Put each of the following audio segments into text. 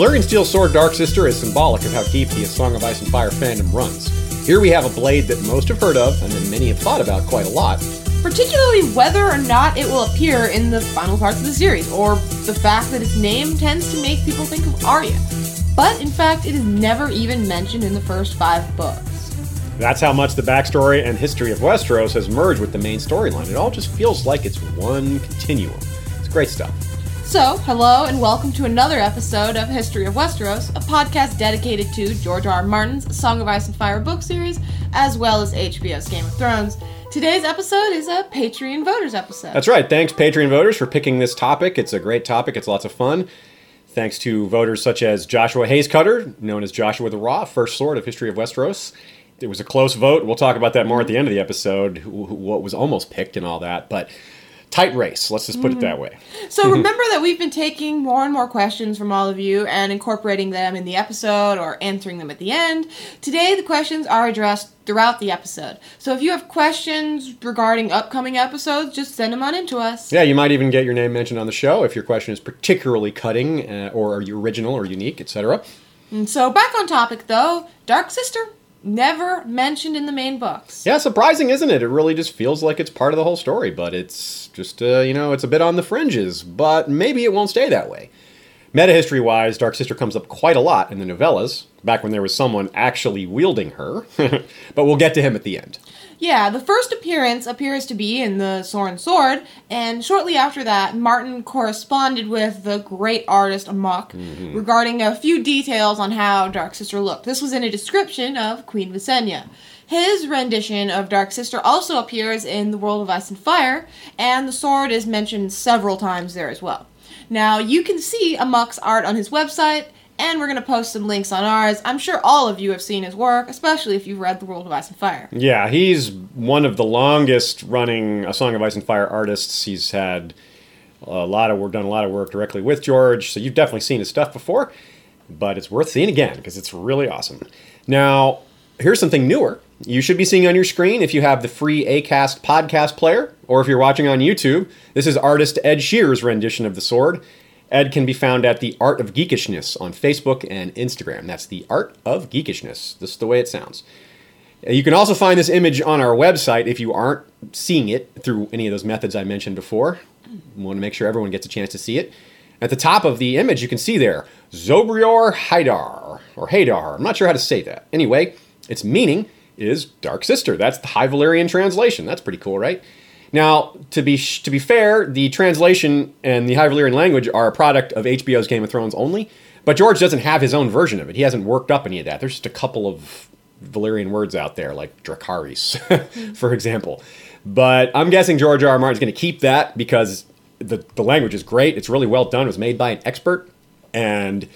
Valyrian Steel Sword Dark Sister is symbolic of how deeply a Song of Ice and Fire fandom runs. Here we have a blade that most have heard of, and that many have thought about quite a lot. Particularly whether or not it will appear in the final parts of the series, or the fact that its name tends to make people think of Arya. But, in fact, it is never even mentioned in the first 5 books. That's how much the backstory and history of Westeros has merged with the main storyline. It all just feels like it's one continuum. It's great stuff. So, hello and welcome to another episode of History of Westeros, a podcast dedicated to George R. R. Martin's Song of Ice and Fire book series, as well as HBO's Game of Thrones. Today's episode is a Patreon voters episode. That's right. Thanks, Patreon voters, for picking this topic. It's a great topic. It's lots of fun. Thanks to voters such as Joshua Hazecutter, known as Joshua the Raw, First Sword of History of Westeros. It was a close vote. We'll talk about that more at the end of the episode, what was almost picked and all that, but tight race. Let's just put it that way. So remember that we've been taking more and more questions from all of you and incorporating them in the episode or answering them at the end. Today, the questions are addressed throughout the episode. So if you have questions regarding upcoming episodes, just send them on in to us. Yeah, you might even get your name mentioned on the show if your question is particularly cutting or are you original or unique, etc. And so back on topic, though, Dark Sister, never mentioned in the main books. Yeah, surprising, isn't it? It really just feels like it's part of the whole story, but it's just, it's a bit on the fringes, but maybe it won't stay that way. Meta-history-wise, Dark Sister comes up quite a lot in the novellas, back when there was someone actually wielding her, but we'll get to him at the end. Yeah, the first appearance appears to be in the Sorin Sword, and shortly after that, Martin corresponded with the great artist Amok regarding a few details on how Dark Sister looked. This was in a description of Queen Visenya. His rendition of Dark Sister also appears in The World of Ice and Fire, and the sword is mentioned several times there as well. Now, you can see Amok's art on his website, and we're going to post some links on ours. I'm sure all of you have seen his work, especially if you've read The World of Ice and Fire. Yeah, he's one of the longest-running Song of Ice and Fire artists. He's had a lot of work, done a lot of work directly with George, so you've definitely seen his stuff before, but it's worth seeing again, because it's really awesome. Now, here's something newer you should be seeing on your screen if you have the free Acast podcast player, or if you're watching on YouTube. This is artist Ed Shearer's rendition of the sword. Ed can be found at The Art of Geekishness on Facebook and Instagram. That's The Art of Geekishness. This is the way it sounds. You can also find this image on our website if you aren't seeing it through any of those methods I mentioned before. We want to make sure everyone gets a chance to see it. At the top of the image, you can see there, Zobrior Haidar, or Haidar. I'm not sure how to say that. Anyway, its meaning is Dark Sister. That's the High Valyrian translation. That's pretty cool, right? Now, to be fair, the translation and the High Valyrian language are a product of HBO's Game of Thrones only, but George doesn't have his own version of it. He hasn't worked up any of that. There's just a couple of Valyrian words out there, like Dracarys, for example. But I'm guessing George R. R. Martin's going to keep that because the language is great. It's really well done. It was made by an expert, and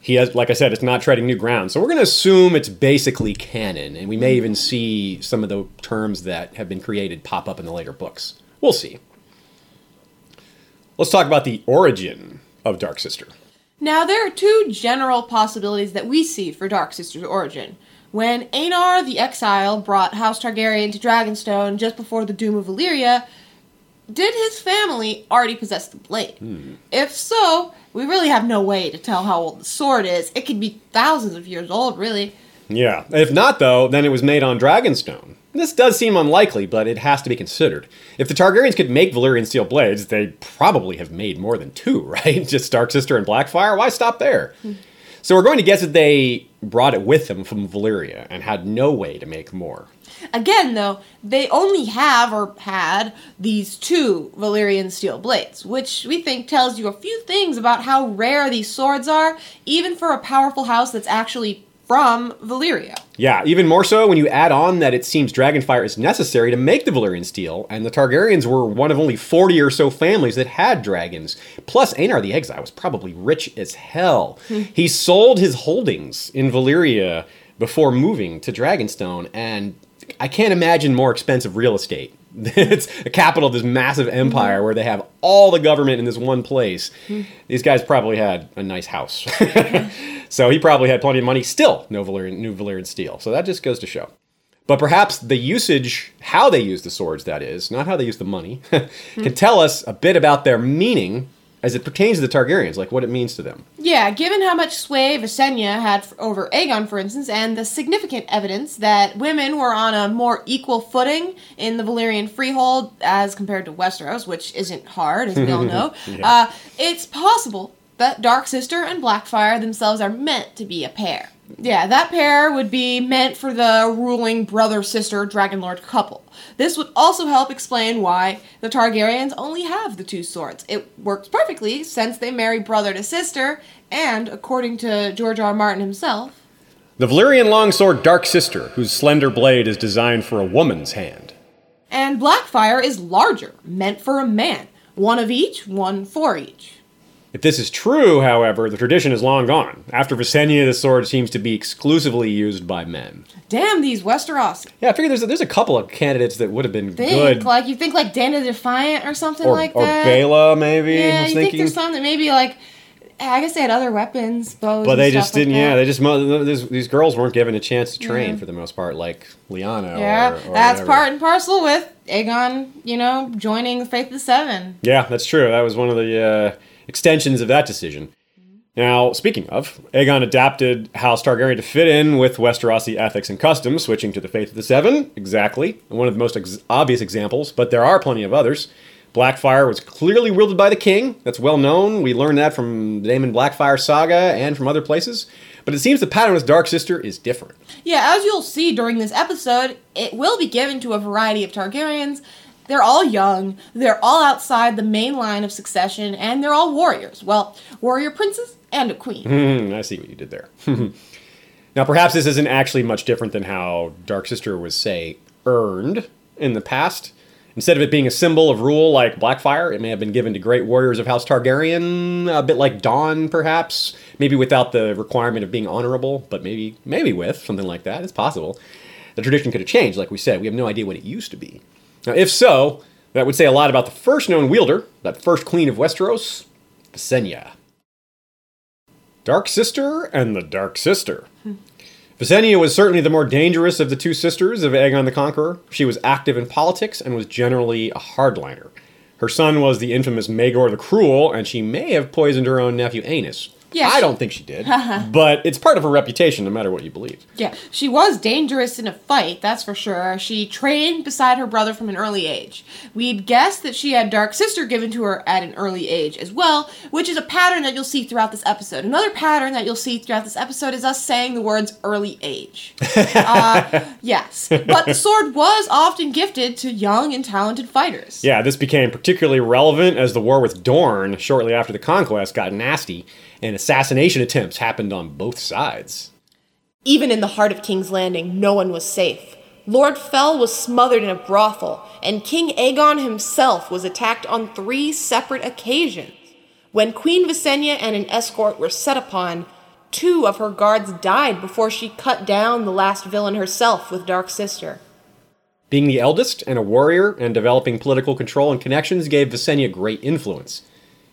he has, like I said, it's not treading new ground. So we're going to assume it's basically canon, and we may even see some of the terms that have been created pop up in the later books. We'll see. Let's talk about the origin of Dark Sister. Now, there are 2 general possibilities that we see for Dark Sister's origin. When Aenar the Exile brought House Targaryen to Dragonstone just before the Doom of Valyria, did his family already possess the blade? If so, we really have no way to tell how old the sword is. It could be thousands of years old, really. Yeah. If not, though, then it was made on Dragonstone. This does seem unlikely, but it has to be considered. If the Targaryens could make Valyrian steel blades, they probably have made more than 2, right? Just Dark Sister and Blackfyre? Why stop there? So we're going to guess that they brought it with them from Valyria and had no way to make more. Again, though, they only have or had these 2 Valyrian steel blades, which we think tells you a few things about how rare these swords are, even for a powerful house that's actually from Valyria. Yeah, even more so when you add on that it seems Dragonfire is necessary to make the Valyrian steel, and the Targaryens were one of only 40 or so families that had dragons. Plus, Aenar the Exile was probably rich as hell. He sold his holdings in Valyria before moving to Dragonstone, and I can't imagine more expensive real estate. It's a capital of this massive empire where they have all the government in this one place. These guys probably had a nice house. So he probably had plenty of money. Still, no Valyrian steel. So that just goes to show. But perhaps the usage, how they use the swords, that is, not how they use the money, can tell us a bit about their meaning as it pertains to the Targaryens, like what it means to them. Yeah, given how much sway Visenya had over Aegon, for instance, and the significant evidence that women were on a more equal footing in the Valyrian Freehold as compared to Westeros, which isn't hard, as we all know, yeah. It's possible that Dark Sister and Blackfyre themselves are meant to be a pair. Yeah, that pair would be meant for the ruling brother-sister Dragonlord couple. This would also help explain why the Targaryens only have the two swords. It works perfectly since they marry brother to sister, and, according to George R. R. Martin himself... The Valyrian longsword Dark Sister, whose slender blade is designed for a woman's hand. And Blackfyre is larger, meant for a man. One of each, one for each. If this is true, however, the tradition is long gone. After Visenya, the sword seems to be exclusively used by men. Damn these Westeros. Yeah, I figure there's a couple of candidates that would have been good. Like, you think like Dana the Defiant or something like that? Or Baela, maybe? Yeah, I was thinking there's some that maybe like... I guess they had other weapons, bows, but they just didn't. Like yeah, they just these girls weren't given a chance to train for the most part, like Lyanna. Yeah, or that's whatever. Part and parcel with Aegon, joining the Faith of the Seven. Yeah, that's true. That was one of the extensions of that decision. Now, speaking of, Aegon adapted House Targaryen to fit in with Westerosi ethics and customs, switching to the Faith of the Seven. Exactly, one of the most obvious examples, but there are plenty of others. Blackfyre was clearly wielded by the king. That's well known. We learned that from the Daemon Blackfyre saga and from other places. But it seems the pattern with Dark Sister is different. Yeah, as you'll see during this episode, it will be given to a variety of Targaryens. They're all young, they're all outside the main line of succession, and they're all warriors. Well, warrior princes and a queen. I see what you did there. Now, perhaps this isn't actually much different than how Dark Sister was, say, earned in the past. Instead of it being a symbol of rule like Blackfyre, it may have been given to great warriors of House Targaryen, a bit like Dawn, perhaps. Maybe without the requirement of being honorable, but maybe with something like that. It's possible. The tradition could have changed, like we said. We have no idea what it used to be. Now, if so, that would say a lot about the first known wielder, that first queen of Westeros, Visenya. Dark Sister and the Dark Sister. Visenya was certainly the more dangerous of the two sisters of Aegon the Conqueror. She was active in politics and was generally a hardliner. Her son was the infamous Maegor the Cruel, and she may have poisoned her own nephew Aenys. Yeah, I don't think she did, but it's part of her reputation, no matter what you believe. Yeah, she was dangerous in a fight, that's for sure. She trained beside her brother from an early age. We'd guessed that she had Dark Sister given to her at an early age as well, which is a pattern that you'll see throughout this episode. Another pattern that you'll see throughout this episode is us saying the words early age. Yes, but the sword was often gifted to young and talented fighters. Yeah, this became particularly relevant as the war with Dorne shortly after the conquest got nasty, and assassination attempts happened on both sides. Even in the heart of King's Landing, no one was safe. Lord Fell was smothered in a brothel, and King Aegon himself was attacked on 3 separate occasions. When Queen Visenya and an escort were set upon, 2 of her guards died before she cut down the last villain herself with Dark Sister. Being the eldest and a warrior and developing political control and connections gave Visenya great influence.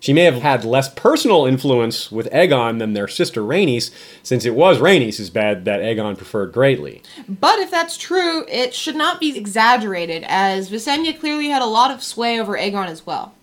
She may have had less personal influence with Aegon than their sister Rhaenys, since it was Rhaenys' bed that Aegon preferred greatly. But if that's true, it should not be exaggerated, as Visenya clearly had a lot of sway over Aegon as well.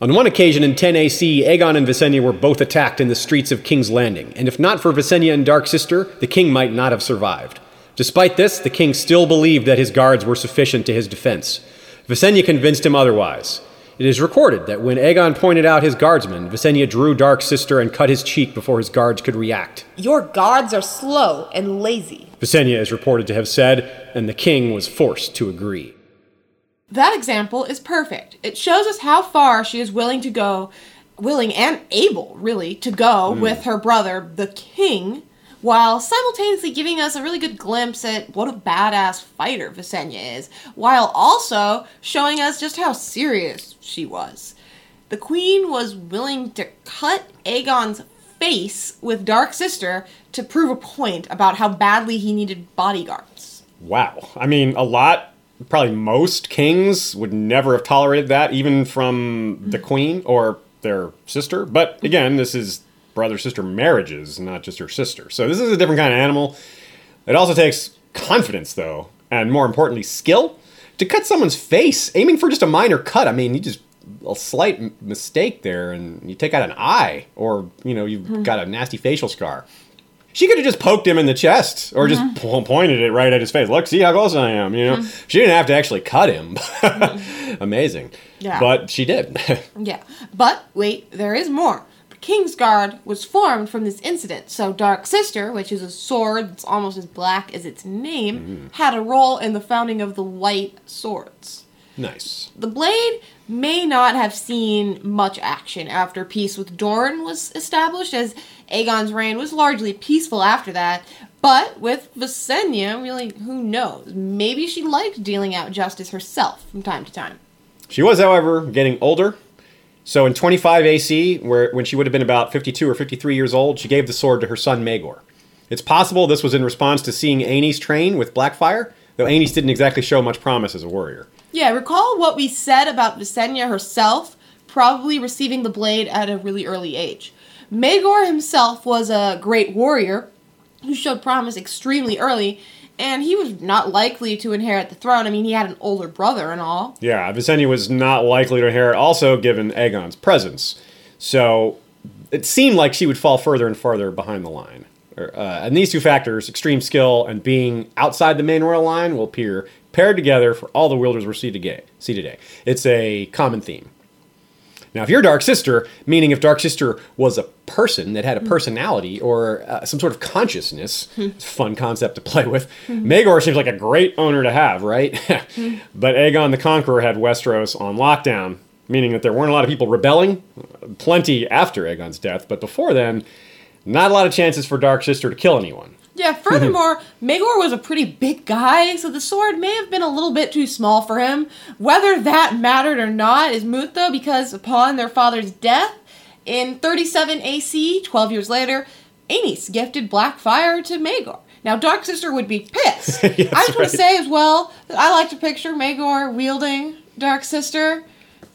On one occasion in 10 AC, Aegon and Visenya were both attacked in the streets of King's Landing, and if not for Visenya and Dark Sister, the king might not have survived. Despite this, the king still believed that his guards were sufficient to his defense. Visenya convinced him otherwise. It is recorded that when Aegon pointed out his guardsmen, Visenya drew Dark Sister and cut his cheek before his guards could react. Your guards are slow and lazy, Visenya is reported to have said, and the king was forced to agree. That example is perfect. It shows us how far she is willing and able to go with her brother, the king, while simultaneously giving us a really good glimpse at what a badass fighter Visenya is, while also showing us just how serious she was. The queen was willing to cut Aegon's face with Dark Sister to prove a point about how badly he needed bodyguards. Wow. I mean, a lot, probably most kings would never have tolerated that, even from the queen or their sister. But again, this is brother-sister marriages, not just her sister. So this is a different kind of animal. It also takes confidence, though, and more importantly, skill, to cut someone's face, aiming for just a minor cut. I mean, you just a slight mistake there and you take out an eye, or, you know, you've got a nasty facial scar. She could have just poked him in the chest or just pointed it right at his face. Look, see how close I am, you know. She didn't have to actually cut him. Amazing. Yeah. But she did. Yeah. But wait, there is more. Kingsguard was formed from this incident, so Dark Sister, which is a sword that's almost as black as its name, had a role in the founding of the White Swords. Nice. The blade may not have seen much action after peace with Dorne was established, as Aegon's reign was largely peaceful after that, but with Visenya, really, who knows? Maybe she liked dealing out justice herself from time to time. She was, however, getting older. So in 25 AC, when she would have been about 52 or 53 years old, she gave the sword to her son Maegor. It's possible this was in response to seeing Aenys train with Blackfyre, though Aenys didn't exactly show much promise as a warrior. Yeah, recall what we said about Visenya herself probably receiving the blade at a really early age. Maegor himself was a great warrior who showed promise extremely early, and he was not likely to inherit the throne. I mean, he had an older brother and all. Yeah, Visenya was not likely to inherit, also given Aegon's presence. So it seemed like she would fall further and farther behind the line. And these two factors, extreme skill and being outside the main royal line, will appear paired together for all the wielders we see today. It's a common theme. Now, if you're Dark Sister, meaning if Dark Sister was a person that had a personality or some sort of consciousness, it's a fun concept to play with, Maegor seems like a great owner to have, right? But Aegon the Conqueror had Westeros on lockdown, meaning that there weren't a lot of people rebelling, plenty after Aegon's death, but before then, not a lot of chances for Dark Sister to kill anyone. Yeah, furthermore, Maegor was a pretty big guy, so the sword may have been a little bit too small for him. Whether that mattered or not is moot, though, because upon their father's death, in 37 AC, 12 years later, Aenys gifted Blackfyre to Maegor. Now, Dark Sister would be pissed. Yes, I just want to say as well that I like to picture Maegor wielding Dark Sister,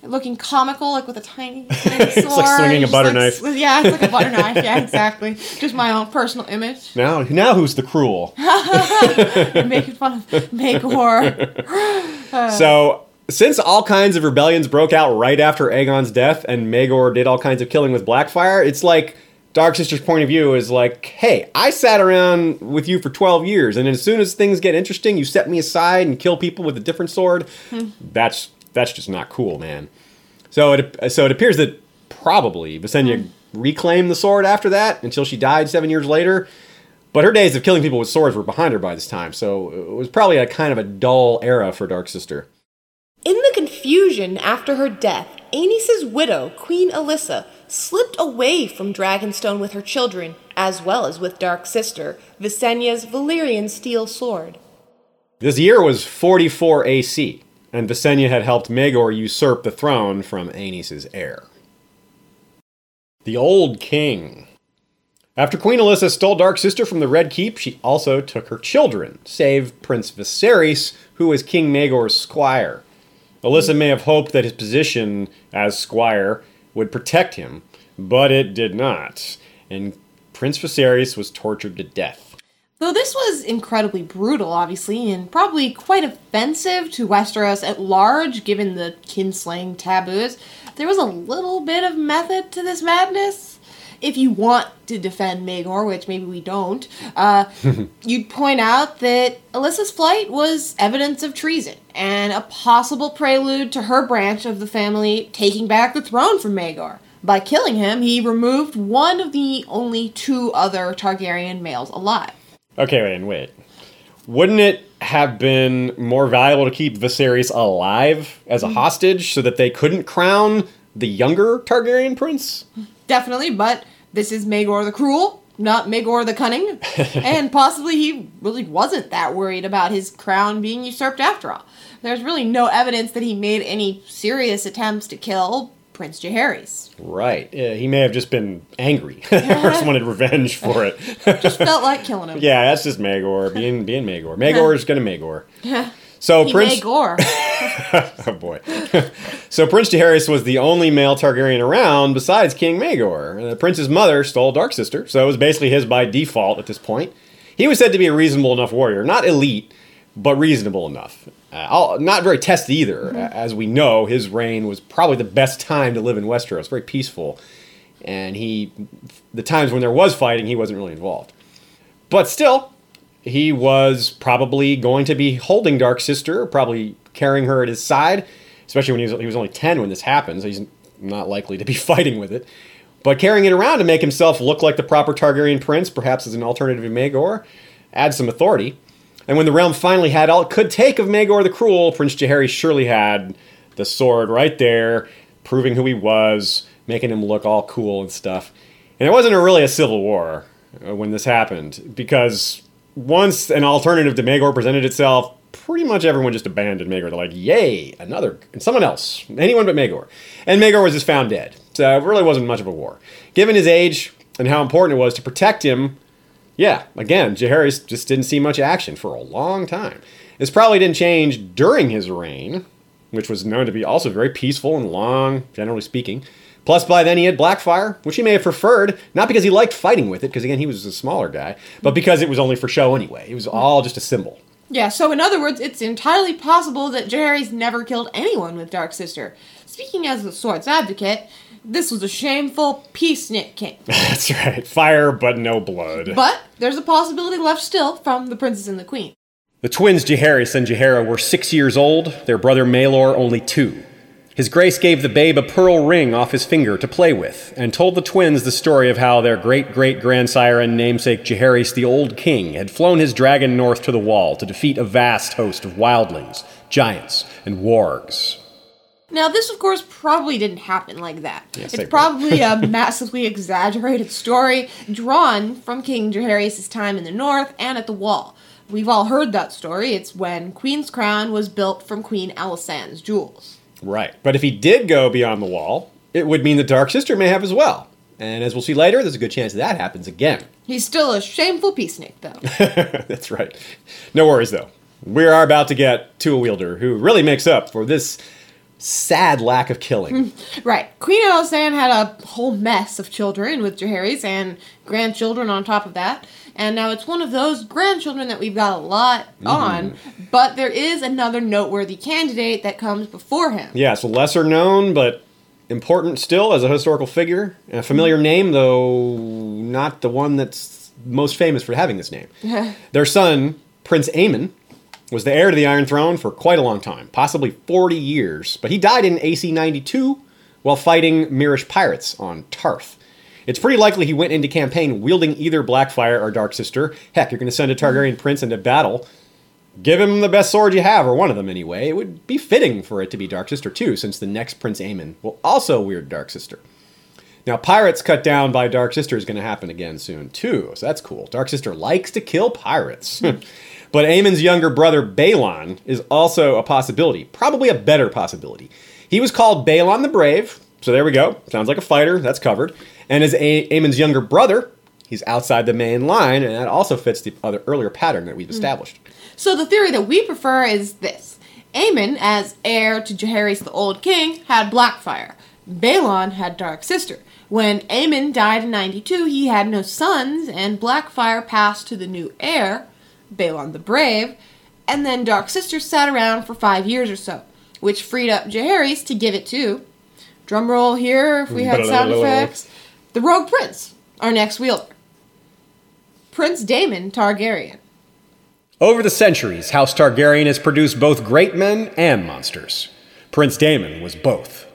looking comical, like with a tiny sword. It's like swinging a butter knife. Yeah, it's like a butter knife. Yeah, exactly. Just my own personal image. Now who's the cruel? Making fun of Maegor. So, since all kinds of rebellions broke out right after Aegon's death and Maegor did all kinds of killing with Blackfyre, it's like Dark Sister's point of view is like, hey, I sat around with you for 12 years, and as soon as things get interesting, you set me aside and kill people with a different sword. That's just not cool, man. So it appears that probably Visenya reclaimed the sword after that until she died 7 years later. But her days of killing people with swords were behind her by this time, so it was probably a kind of a dull era for Dark Sister. In the confusion after her death, Aenys' widow, Queen Alyssa, slipped away from Dragonstone with her children, as well as with Dark Sister, Visenya's Valyrian steel sword. This year was 44 AC. And Visenya had helped Maegor usurp the throne from Aenys' heir. The Old King. After Queen Alyssa stole Dark Sister from the Red Keep, she also took her children, save Prince Viserys, who was King Maegor's squire. Alyssa may have hoped that his position as squire would protect him, but it did not, and Prince Viserys was tortured to death. Though this was incredibly brutal, obviously, and probably quite offensive to Westeros at large, given the kinslaying taboos, there was a little bit of method to this madness. If you want to defend Maegor, which maybe we don't, you'd point out that Alyssa's flight was evidence of treason, and a possible prelude to her branch of the family taking back the throne from Maegor. By killing him, he removed one of the only two other Targaryen males alive. Okay, wait. Wouldn't it have been more valuable to keep Viserys alive as a hostage so that they couldn't crown the younger Targaryen prince? Definitely, but this is Maegor the Cruel, not Maegor the Cunning. And possibly he really wasn't that worried about his crown being usurped after all. There's really no evidence that he made any serious attempts to kill Prince Jaehaerys. Right. Yeah, he may have just been angry. Or just wanted revenge for it. Just felt like killing him. Yeah, that's just Maegor. Being Maegor. Maegor's gonna Maegor. So Maegor. Oh boy. So Prince Jaehaerys was the only male Targaryen around besides King Maegor. The prince's mother stole Dark Sister, so it was basically his by default at this point. He was said to be a reasonable enough warrior. Not elite, but reasonable enough. Not very tested either. Mm-hmm. As we know, his reign was probably the best time to live in Westeros. Very peaceful. And the times when there was fighting, he wasn't really involved. But still, he was probably going to be holding Dark Sister, probably carrying her at his side, especially when he was only 10 when this happened, so he's not likely to be fighting with it. But carrying it around to make himself look like the proper Targaryen prince, perhaps as an alternative to Maegor, adds some authority. And when the realm finally had all it could take of Maegor the Cruel, Prince Jaehaerys surely had the sword right there, proving who he was, making him look all cool and stuff. And it wasn't really a civil war when this happened, because once an alternative to Maegor presented itself, pretty much everyone just abandoned Maegor. They're like, yay, another, and someone else, anyone but Maegor. And Maegor was just found dead, so it really wasn't much of a war. Given his age and how important it was to protect him, yeah, again, Jaehaerys just didn't see much action for a long time. This probably didn't change during his reign, which was known to be also very peaceful and long, generally speaking. Plus, by then, he had Blackfyre, which he may have preferred, not because he liked fighting with it, because, again, he was a smaller guy, but because it was only for show anyway. It was all just a symbol. Yeah, so in other words, it's entirely possible that Jaehaerys never killed anyone with Dark Sister. Speaking as the sword's advocate, this was a shameful peace-knit king. That's right. Fire, but no blood. But there's a possibility left still from the princess and the queen. The twins Jaehaerys and Jaehaera were 6 years old, their brother Maelor only 2. His Grace gave the babe a pearl ring off his finger to play with, and told the twins the story of how their great-great-grandsire and namesake Jaehaerys the Old King had flown his dragon north to the Wall to defeat a vast host of wildlings, giants, and wargs. Now, this, of course, probably didn't happen like that. Yes, it's probably a massively exaggerated story drawn from King Jaehaerys' time in the north and at the Wall. We've all heard that story. It's when Queen's crown was built from Queen Alisande's jewels. Right. But if he did go beyond the Wall, it would mean the Dark Sister may have as well. And as we'll see later, there's a good chance that happens again. He's still a shameful peacenik, though. That's right. No worries, though. We are about to get to a wielder who really makes up for this sad lack of killing. Right. Queen Elisande had a whole mess of children with Jaehaerys and grandchildren on top of that. And now it's one of those grandchildren that we've got a lot on, but there is another noteworthy candidate that comes before him. Yeah, so lesser known, but important still as a historical figure. A familiar name, though not the one that's most famous for having this name. Their son, Prince Aemon, was the heir to the Iron Throne for quite a long time, possibly 40 years. But he died in AC 92 while fighting Mirish pirates on Tarth. It's pretty likely he went into campaign wielding either Blackfyre or Dark Sister. Heck, you're going to send a Targaryen prince into battle. Give him the best sword you have, or one of them anyway. It would be fitting for it to be Dark Sister too, since the next Prince Aemon will also wield Dark Sister. Now, pirates cut down by Dark Sister is going to happen again soon too, so that's cool. Dark Sister likes to kill pirates. But Aemon's younger brother, Baelon, is also a possibility. Probably a better possibility. He was called Baelon the Brave, so there we go. Sounds like a fighter. That's covered. And as Aemon's younger brother, he's outside the main line, and that also fits the other earlier pattern that we've established. So the theory that we prefer is this. Aemon, as heir to Jaehaerys the Old King, had Blackfyre. Baelon had Dark Sister. When Aemon died in 92, he had no sons, and Blackfyre passed to the new heir, Baelon the Brave, and then Dark Sister sat around for 5 years or so, which freed up Jaehaerys to give it to, drumroll here if we had sound effects, the Rogue Prince, our next wielder. Prince Daemon Targaryen. Over the centuries, House Targaryen has produced both great men and monsters. Prince Daemon was both.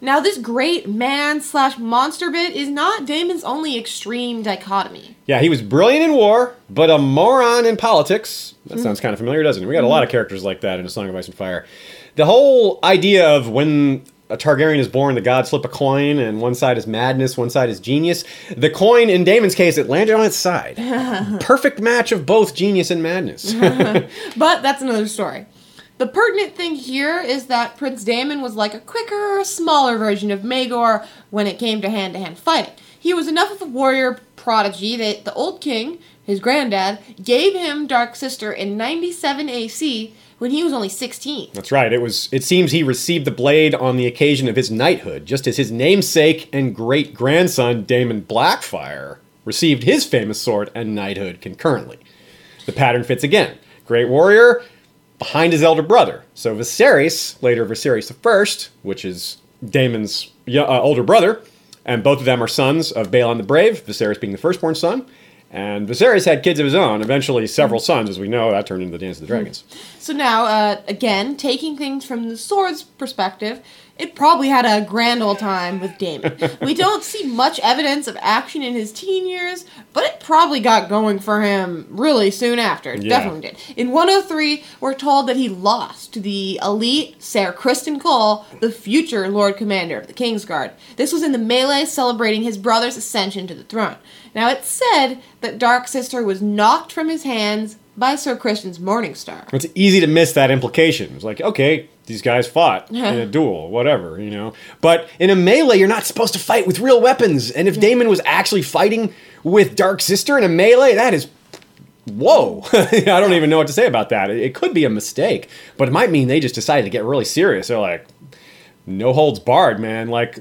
Now, this great man/monster bit is not Daemon's only extreme dichotomy. Yeah, he was brilliant in war, but a moron in politics. That sounds kind of familiar, doesn't it? We got a lot of characters like that in A Song of Ice and Fire. The whole idea of when a Targaryen is born, the gods flip a coin, and one side is madness, one side is genius. The coin, in Daemon's case, it landed on its side. Perfect match of both genius and madness. But that's another story. The pertinent thing here is that Prince Daemon was like a quicker, smaller version of Maegor when it came to hand-to-hand fighting. He was enough of a warrior prodigy that the Old King, his granddad, gave him Dark Sister in 97 AC, when he was only 16. That's right. It seems he received the blade on the occasion of his knighthood, just as his namesake and great-grandson, Daemon Blackfyre, received his famous sword and knighthood concurrently. The pattern fits again. Great warrior, behind his elder brother. So Viserys, later Viserys I, which is Daemon's older brother, and both of them are sons of Baelon the Brave, Viserys being the firstborn son. And Viserys had kids of his own, eventually several sons, as we know. That turned into the Dance of the Dragons. So now, again, taking things from the sword's perspective, it probably had a grand old time with Daemon. We don't see much evidence of action in his teen years, but it probably got going for him really soon after. It definitely did. In 103, we're told that he lost to the elite Ser Criston Cole, the future Lord Commander of the Kingsguard. This was in the melee celebrating his brother's ascension to the throne. Now, it's said that Dark Sister was knocked from his hands by Ser Criston's Morningstar. It's easy to miss that implication. It's like, okay, these guys fought in a duel, whatever, you know. But in a melee, you're not supposed to fight with real weapons. And if Daemon was actually fighting with Dark Sister in a melee, that is, whoa. I don't even know what to say about that. It could be a mistake, but it might mean they just decided to get really serious. They're like, no holds barred, man. Like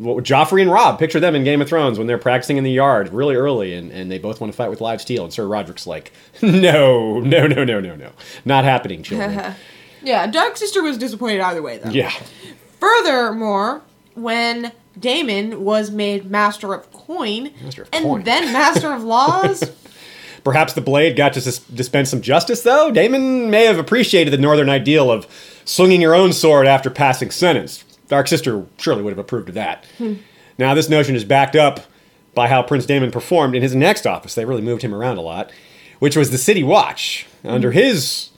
Joffrey and Robb, picture them in Game of Thrones when they're practicing in the yard really early and they both want to fight with live steel. And Sir Roderick's like, no. Not happening, children. Yeah, Dark Sister was disappointed either way, though. Yeah. Furthermore, when Daemon was made Master of Coin. Then Master of Laws. Perhaps the blade got to dispense some justice, though? Daemon may have appreciated the northern ideal of slinging your own sword after passing sentence. Dark Sister surely would have approved of that. Now, this notion is backed up by how Prince Daemon performed in his next office. They really moved him around a lot, which was the City Watch. Under his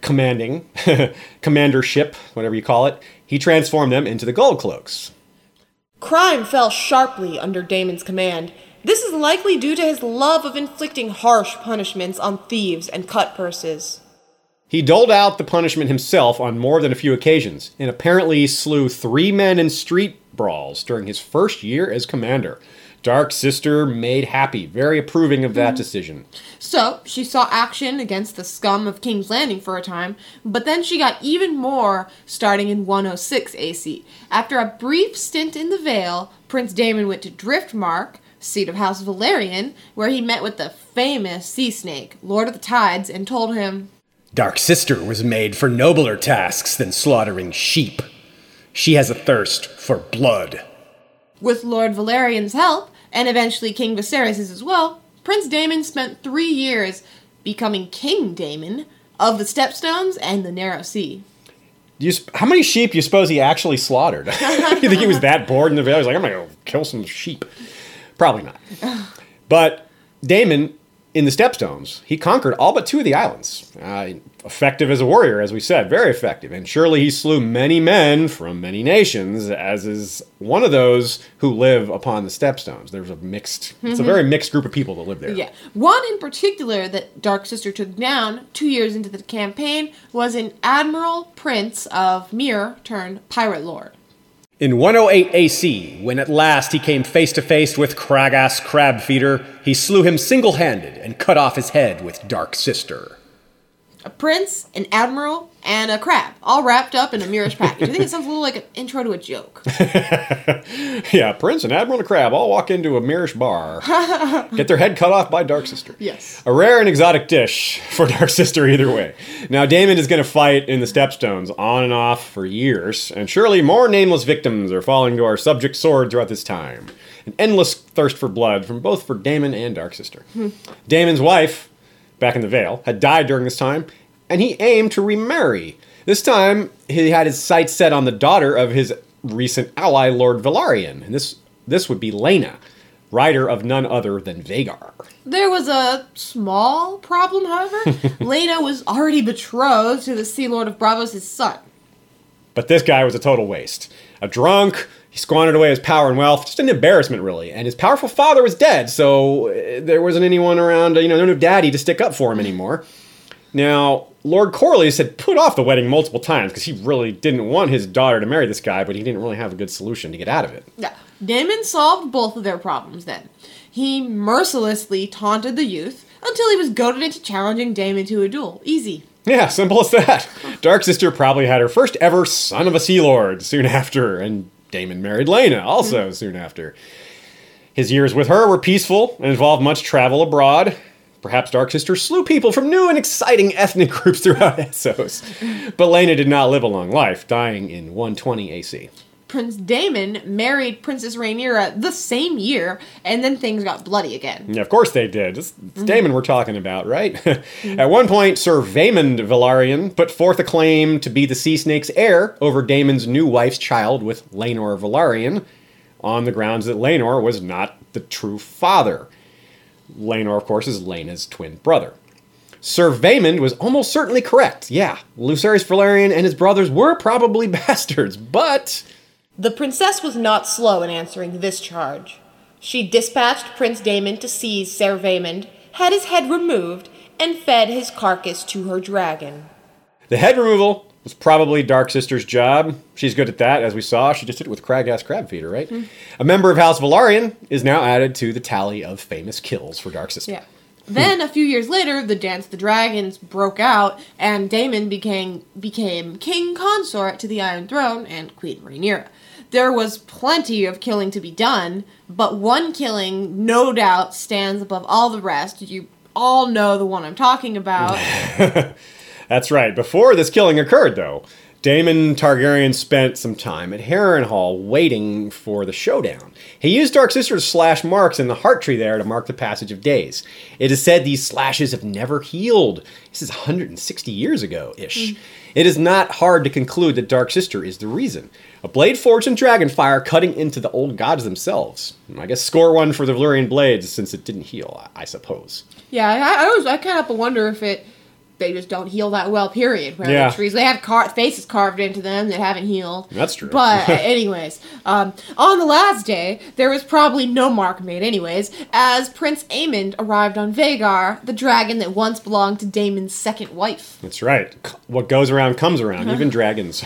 commandership, whatever you call it, he transformed them into the Gold Cloaks. Crime fell sharply under Daemon's command. This is likely due to his love of inflicting harsh punishments on thieves and cut purses. He doled out the punishment himself on more than a few occasions, and apparently slew 3 men in street brawls during his first year as commander. Dark Sister made happy, very approving of that decision. So, she saw action against the scum of King's Landing for a time, but then she got even more starting in 106 AC. After a brief stint in the Vale, Prince Daemon went to Driftmark, seat of House Velaryon, where he met with the famous Sea Snake, Lord of the Tides, and told him, Dark Sister was made for nobler tasks than slaughtering sheep. She has a thirst for blood. With Lord Velaryon's help, and eventually King Viserys' as well, Prince Daemon spent 3 years becoming King Daemon of the Stepstones and the Narrow Sea. How many sheep do you suppose he actually slaughtered? You think he was that bored in the Vale? He's like, I'm going to go kill some sheep. Probably not. But Daemon, in the Stepstones, he conquered all but 2 of the islands. Effective as a warrior, as we said, very effective. And surely he slew many men from many nations, as is one of those who live upon the Stepstones. There's a mixed, it's a very mixed group of people that live there. Yeah. One in particular that Dark Sister took down 2 years into the campaign was an Admiral Prince of Myr turned Pirate Lord. In 108 AC, when at last he came face to face with Crag-ass Crabfeeder, he slew him single-handed and cut off his head with Dark Sister. A prince, an admiral, and a crab, all wrapped up in a Myrish package. I think it sounds a little like an intro to a joke. Yeah, prince, an admiral, and a crab all walk into a Myrish bar, get their head cut off by Dark Sister. Yes. A rare and exotic dish for Dark Sister either way. Now, Daemon is going to fight in the Stepstones on and off for years, and surely more nameless victims are falling to our subject's sword throughout this time. An endless thirst for blood from both for Daemon and Dark Sister. Daemon's wife, back in the Vale, had died during this time, and he aimed to remarry. This time, he had his sights set on the daughter of his recent ally, Lord Velaryon, and this would be Laena, rider of none other than Vagar. There was a small problem, however. Laena was already betrothed to the Sea Lord of Braavos, his son. But this guy was a total waste. A drunk, he squandered away his power and wealth, just an embarrassment, really. And his powerful father was dead, so there wasn't anyone around, no daddy to stick up for him anymore. Now, Lord Corlys had put off the wedding multiple times because he really didn't want his daughter to marry this guy, but he didn't really have a good solution to get out of it. Yeah. Daemon solved both of their problems then. He mercilessly taunted the youth until he was goaded into challenging Daemon to a duel. Easy. Yeah, simple as that. Dark Sister probably had her first ever son of a Sea Lord soon after, and Daemon married Laena also soon after. His years with her were peaceful and involved much travel abroad. Perhaps Dark Sister slew people from new and exciting ethnic groups throughout Essos. But Laena did not live a long life, dying in 120 AC. Prince Daemon married Princess Rhaenyra the same year, and then things got bloody again. Yeah, of course they did. It's Daemon we're talking about, right? Mm-hmm. At one point, Sir Vaemond Velaryon put forth a claim to be the Sea Snake's heir over Daemon's new wife's child with Laenor Velaryon, on the grounds that Laenor was not the true father. Laenor, of course, is Laena's twin brother. Sir Vaemond was almost certainly correct. Yeah, Lucerys Velaryon and his brothers were probably bastards, but... The princess was not slow in answering this charge. She dispatched Prince Daemon to seize Sir Vaemond, had his head removed, and fed his carcass to her dragon. The head removal was probably Dark Sister's job. She's good at that, as we saw. She just did it with Crag-ass crab feeder, right? Mm-hmm. A member of House Velaryon is now added to the tally of famous kills for Dark Sister. Yeah. Then, a few years later, the Dance of the Dragons broke out, and Daemon became king consort to the Iron Throne and Queen Rhaenyra. There was plenty of killing to be done, but one killing, no doubt, stands above all the rest. You all know the one I'm talking about. That's right. Before this killing occurred, though, Daemon Targaryen spent some time at Harrenhal waiting for the showdown. He used Dark Sister's slash marks in the heart tree there to mark the passage of days. It is said these slashes have never healed. This is 160 years ago-ish. Mm. It is not hard to conclude that Dark Sister is the reason. A blade forged in Dragonfire cutting into the old gods themselves. I guess score one for the Valyrian blades since it didn't heal, I suppose. Yeah, I kind of wonder if it... They just don't heal that well, period. Right? Yeah. Trees. They have faces carved into them that haven't healed. That's true. But anyways, on the last day, there was probably no mark made anyways, as Prince Aemond arrived on Vagar, the dragon that once belonged to Daemon's second wife. That's right. What goes around comes around, even dragons.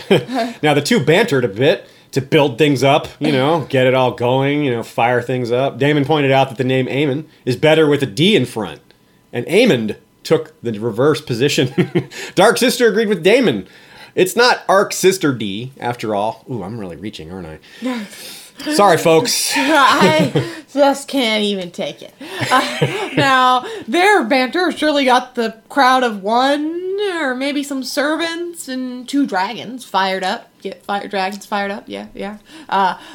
Now, the two bantered a bit to build things up, get it all going, fire things up. Daemon pointed out that the name Aemond is better with a D in front. And Aemond took the reverse position. Dark Sister agreed with Daemon. It's not Arc Sister D, after all. Ooh, I'm really reaching, aren't I? Sorry, folks. I just can't even take it. Now, their banter surely got the crowd of one, or maybe some servants and two dragons fired up. Dragons fired up, yeah.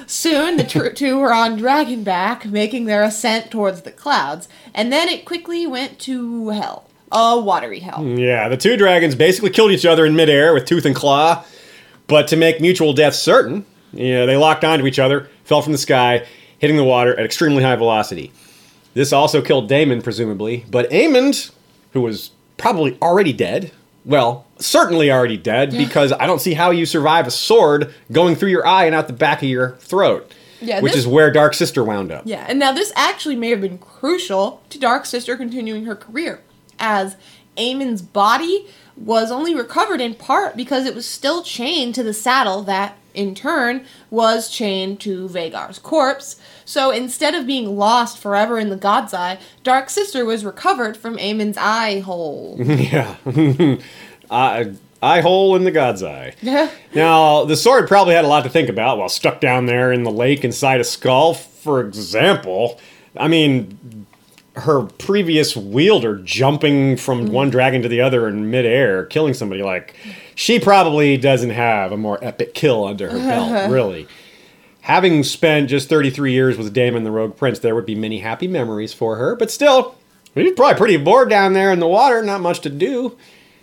Soon, the two were on dragonback, making their ascent towards the clouds. And then it quickly went to hell. A watery hell. Yeah, the two dragons basically killed each other in midair with tooth and claw, but to make mutual death certain, they locked onto each other, fell from the sky, hitting the water at extremely high velocity. This also killed Daemon, presumably, but Aemond, who was probably already dead, because I don't see how you survive a sword going through your eye and out the back of your throat. Yeah, which is where Dark Sister wound up. Yeah, and now this actually may have been crucial to Dark Sister continuing her career, as Aemond's body was only recovered in part because it was still chained to the saddle that, in turn, was chained to Vagar's corpse. So instead of being lost forever in the God's Eye, Dark Sister was recovered from Aemon's eye hole. Yeah. Eye hole in the God's Eye. Now, the sword probably had a lot to think about while stuck down there in the lake inside a skull. For example, her previous wielder jumping from one dragon to the other in midair, killing somebody, she probably doesn't have a more epic kill under her belt, really. Having spent just 33 years with Daemon the Rogue Prince, there would be many happy memories for her, but still, she's probably pretty bored down there in the water, not much to do.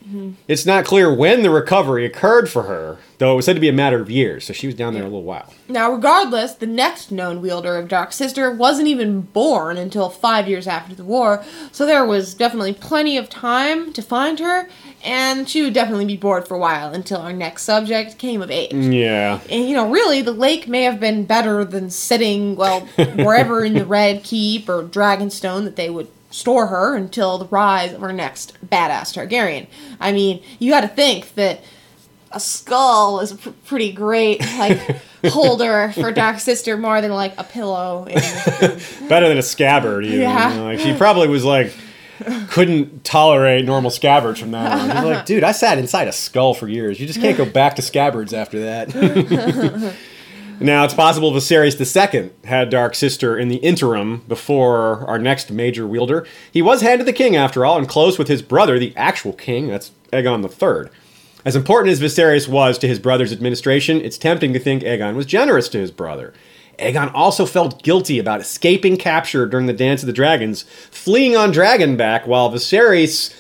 Mm-hmm. It's not clear when the recovery occurred for her, though it was said to be a matter of years, so she was down there a little while. Now, regardless, the next known wielder of Dark Sister wasn't even born until 5 years after the war, so there was definitely plenty of time to find her, and she would definitely be bored for a while until our next subject came of age. Yeah. And, really, the lake may have been better than sitting, wherever in the Red Keep or Dragonstone that they would store her until the rise of our next badass Targaryen. You gotta think that a skull is a pretty great, holder for Dark Sister, more than, a pillow. Better than a scabbard, even. Yeah. She probably was, couldn't tolerate normal scabbards from that on. She's dude, I sat inside a skull for years. You just can't go back to scabbards after that. Now, it's possible Viserys II had Dark Sister in the interim before our next major wielder. He was hand of the king, after all, and close with his brother, the actual king, that's Aegon III. As important as Viserys was to his brother's administration, it's tempting to think Aegon was generous to his brother. Aegon also felt guilty about escaping capture during the Dance of the Dragons, fleeing on Dragonback while Viserys,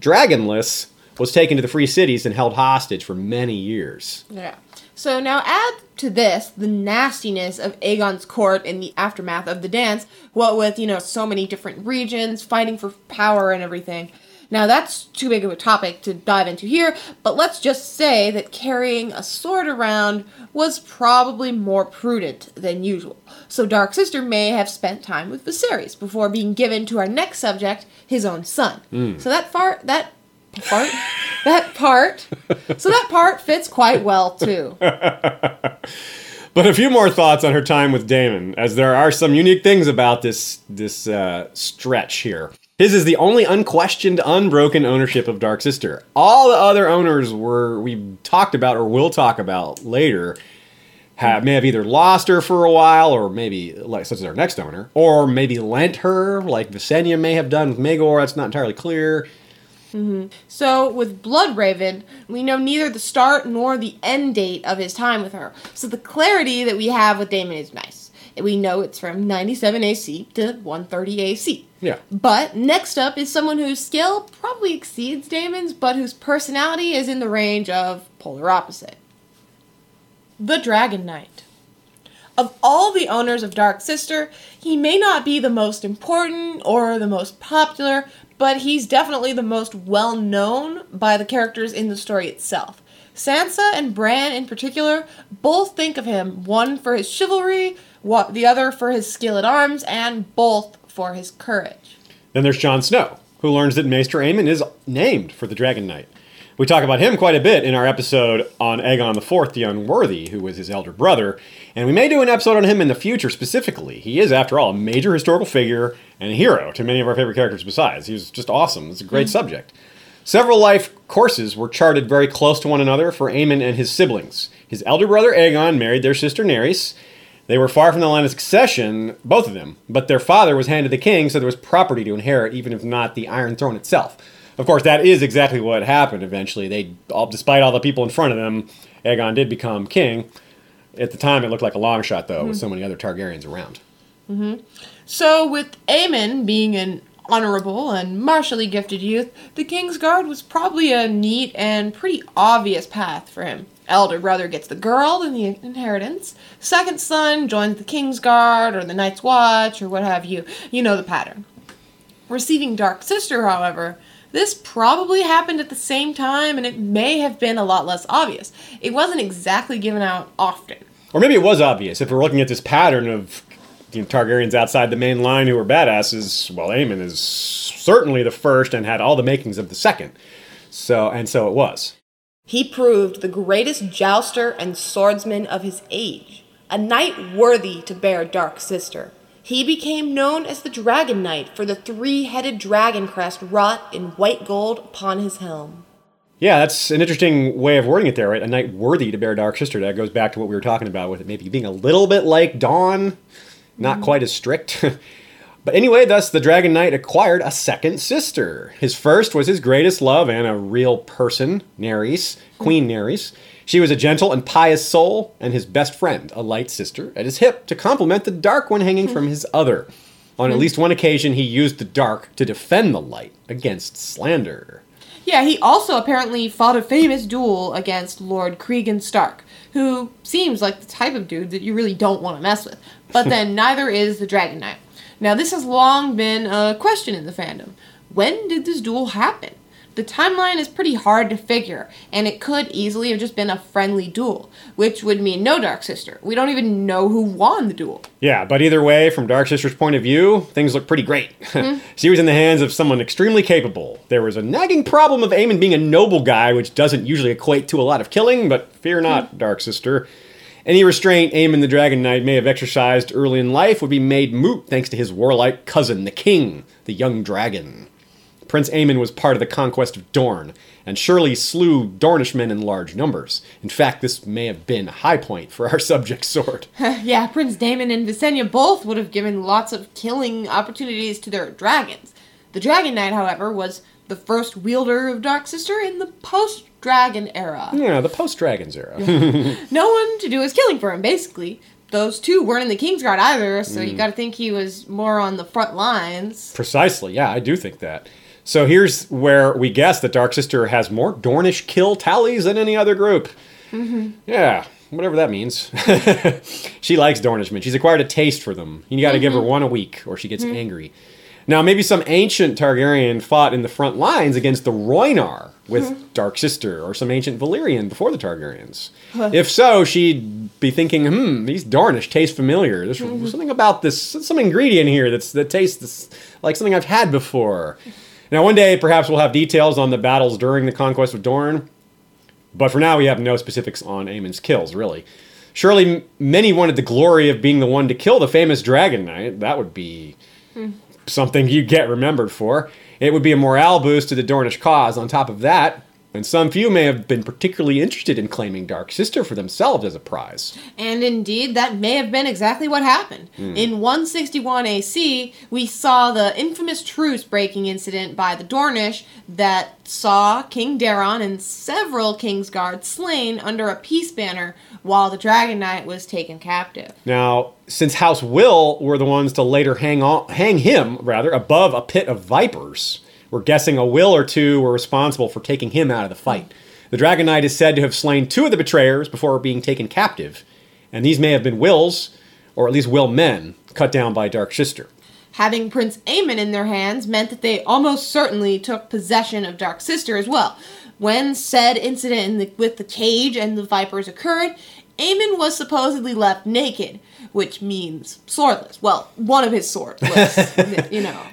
dragonless, was taken to the Free Cities and held hostage for many years. Yeah. So now add to this the nastiness of Aegon's court in the aftermath of the dance, what with, so many different regions fighting for power and everything. Now that's too big of a topic to dive into here, but let's just say that carrying a sword around was probably more prudent than usual. So Dark Sister may have spent time with Viserys before being given to our next subject, his own son. Mm. So that part fits quite well too. But a few more thoughts on her time with Daemon, as there are some unique things about this stretch here. His is the only unquestioned, unbroken ownership of Dark Sister. All the other owners we've talked about or will talk about later may have either lost her for a while, or maybe, like, such as our next owner, or maybe lent her, like Visenya may have done with Maegor. That's not entirely clear. Mm-hmm. So, with Bloodraven, we know neither the start nor the end date of his time with her. So the clarity that we have with Daemon is nice. We know it's from 97 AC to 130 AC. Yeah. But next up is someone whose skill probably exceeds Daemon's, but whose personality is in the range of polar opposite. The Dragon Knight. Of all the owners of Dark Sister, he may not be the most important or the most popular, but he's definitely the most well-known by the characters in the story itself. Sansa and Bran, in particular, both think of him, one for his chivalry, the other for his skill at arms, and both for his courage. Then there's Jon Snow, who learns that Maester Aemon is named for the Dragon Knight. We talk about him quite a bit in our episode on Aegon IV, the Unworthy, who was his elder brother, and we may do an episode on him in the future specifically. He is, after all, a major historical figure and a hero to many of our favorite characters besides. He's just awesome. It's a great subject. Several life courses were charted very close to one another for Aemon and his siblings. His elder brother Aegon married their sister Nerys. They were far from the line of succession, both of them, but their father was hand of the king, so there was property to inherit, even if not the Iron Throne itself. Of course, that is exactly what happened eventually. Despite all the people in front of them, Aegon did become king. At the time, it looked like a long shot, though, with so many other Targaryens around. Mm-hmm. So, with Aemon being an honorable and martially gifted youth, the Kingsguard was probably a neat and pretty obvious path for him. Elder brother gets the girl and the inheritance. Second son joins the Kingsguard or the Night's Watch or what have you. You know the pattern. Receiving Dark Sister, however... This probably happened at the same time, and it may have been a lot less obvious. It wasn't exactly given out often. Or maybe it was obvious. If we're looking at this pattern of Targaryens outside the main line who were badasses, well, Aemon is certainly the first and had all the makings of the second. So it was. He proved the greatest jouster and swordsman of his age, a knight worthy to bear Dark Sister. He became known as the Dragon Knight for the three-headed dragon crest wrought in white gold upon his helm. Yeah, that's an interesting way of wording it there, right? A knight worthy to bear Dark Sister. That goes back to what we were talking about with it maybe being a little bit like Dawn, not quite as strict. But anyway, thus the Dragon Knight acquired a second sister. His first was his greatest love and a real person, Nerys, Queen Nerys. She was a gentle and pious soul, and his best friend, a light sister, at his hip to complement the dark one hanging from his other. On at least one occasion, he used the dark to defend the light against slander. Yeah, he also apparently fought a famous duel against Lord Cregan Stark, who seems like the type of dude that you really don't want to mess with. But then neither is the Dragon Knight. Now, this has long been a question in the fandom. When did this duel happen? The timeline is pretty hard to figure, and it could easily have just been a friendly duel, which would mean no Dark Sister. We don't even know who won the duel. Yeah, but either way, from Dark Sister's point of view, things look pretty great. She was in the hands of someone extremely capable. There was a nagging problem of Aemon being a noble guy, which doesn't usually equate to a lot of killing, but fear not, Dark Sister. Any restraint Aemon the Dragon Knight may have exercised early in life would be made moot thanks to his warlike cousin, the king, the young dragon. Prince Aemon was part of the conquest of Dorne, and surely slew Dornishmen in large numbers. In fact, this may have been a high point for our subject sword. Yeah, Prince Daemon and Visenya both would have given lots of killing opportunities to their dragons. The Dragon Knight, however, was the first wielder of Dark Sister in the post-dragon era. Yeah, the post-dragons era. Yeah. No one to do his killing for him, basically. Those two weren't in the Kingsguard either, so you gotta think he was more on the front lines. Precisely, yeah, I do think that. So here's where we guess that Dark Sister has more Dornish kill tallies than any other group. Mm-hmm. Yeah, whatever that means. She likes Dornishmen. She's acquired a taste for them. You gotta give her one a week, or she gets angry. Now, maybe some ancient Targaryen fought in the front lines against the Rhoynar with Dark Sister, or some ancient Valyrian before the Targaryens. If so, she'd be thinking, these Dornish taste familiar. There's something about this, some ingredient here that tastes like something I've had before. Now, one day, perhaps we'll have details on the battles during the conquest of Dorne, but for now, we have no specifics on Aemon's kills, really. Surely, many wanted the glory of being the one to kill the famous Dragon Knight. That would be... something you get remembered for. It would be a morale boost to the Dornish cause on top of that, and some few may have been particularly interested in claiming Dark Sister for themselves as a prize. And indeed, that may have been exactly what happened. In 161 AC, we saw the infamous truce-breaking incident by the Dornish that saw King Daron and several Kingsguard slain under a peace banner while the Dragon Knight was taken captive. Now, since House Will were the ones to later hang him above a pit of vipers, we're guessing a Will or two were responsible for taking him out of the fight. The Dragon Knight is said to have slain two of the betrayers before being taken captive, and these may have been Wills, or at least Will men, cut down by Dark Sister. Having Prince Aemon in their hands meant that they almost certainly took possession of Dark Sister as well. When said incident with the cage and the vipers occurred, Aemon was supposedly left naked, which means swordless. Well, one of his swords was,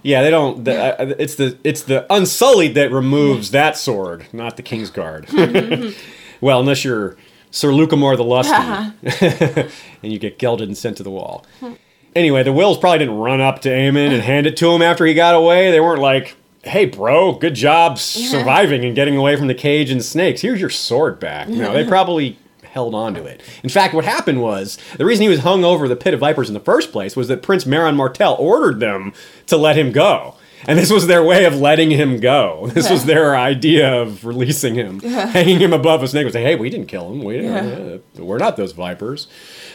Yeah, they don't... It's the Unsullied that removes that sword, not the Kingsguard. Well, unless you're Sir Lucamore the Lusty, and you get gelded and sent to the wall. Anyway, the Wills probably didn't run up to Aemon and hand it to him after he got away. They weren't like... Hey, bro, good job surviving and getting away from the cage and the snakes. Here's your sword back. No, they probably held on to it. In fact, what happened was, the reason he was hung over the pit of vipers in the first place was that Prince Maron Martell ordered them to let him go. And this was their way of letting him go. This was their idea of releasing him. Hanging him above a snake was saying, hey, we didn't kill him. We're not those vipers.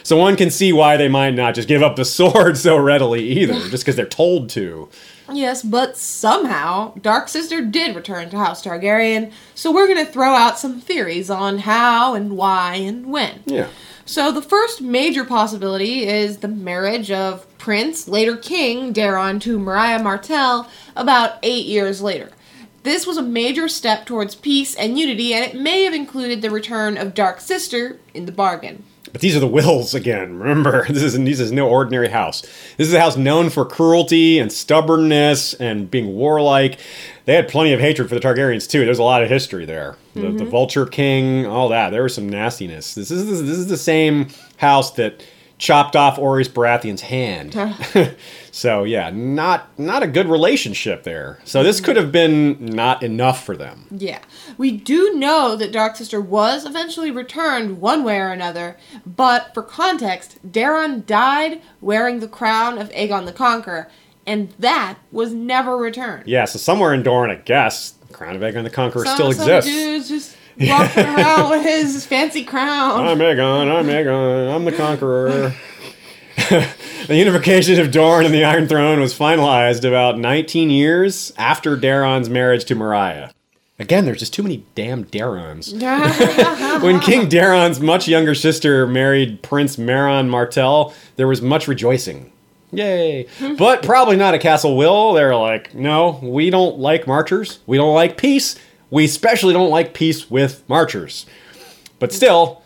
So one can see why they might not just give up the sword so readily either, just because they're told to. Yes, but somehow, Dark Sister did return to House Targaryen, so we're going to throw out some theories on how and why and when. Yeah. So the first major possibility is the marriage of Prince, later King, Daron to Mariah Martell about 8 years later. This was a major step towards peace and unity, and it may have included the return of Dark Sister in the bargain. But these are the Wills again, remember. This is no ordinary house. This is a house known for cruelty and stubbornness and being warlike. They had plenty of hatred for the Targaryens, too. There's a lot of history there. The Vulture King, all that. There was some nastiness. This is the same house that chopped off Orys Baratheon's hand. So, yeah, not a good relationship there. So this could have been not enough for them. Yeah. We do know that Dark Sister was eventually returned one way or another, but for context, Daron died wearing the crown of Aegon the Conqueror, and that was never returned. Yeah, so somewhere in Dorne, I guess, the crown of Aegon the Conqueror still exists. Some dude's just walking around with his fancy crown. I'm Aegon, I'm the Conqueror. The unification of Dorne and the Iron Throne was finalized about 19 years after Daron's marriage to Mariah. Again, there's just too many damn Darons. When King Daron's much younger sister married Prince Maron Martell, there was much rejoicing. Yay. But probably not a Castle Will. They're like, no, we don't like marchers. We don't like peace. We especially don't like peace with marchers. But still,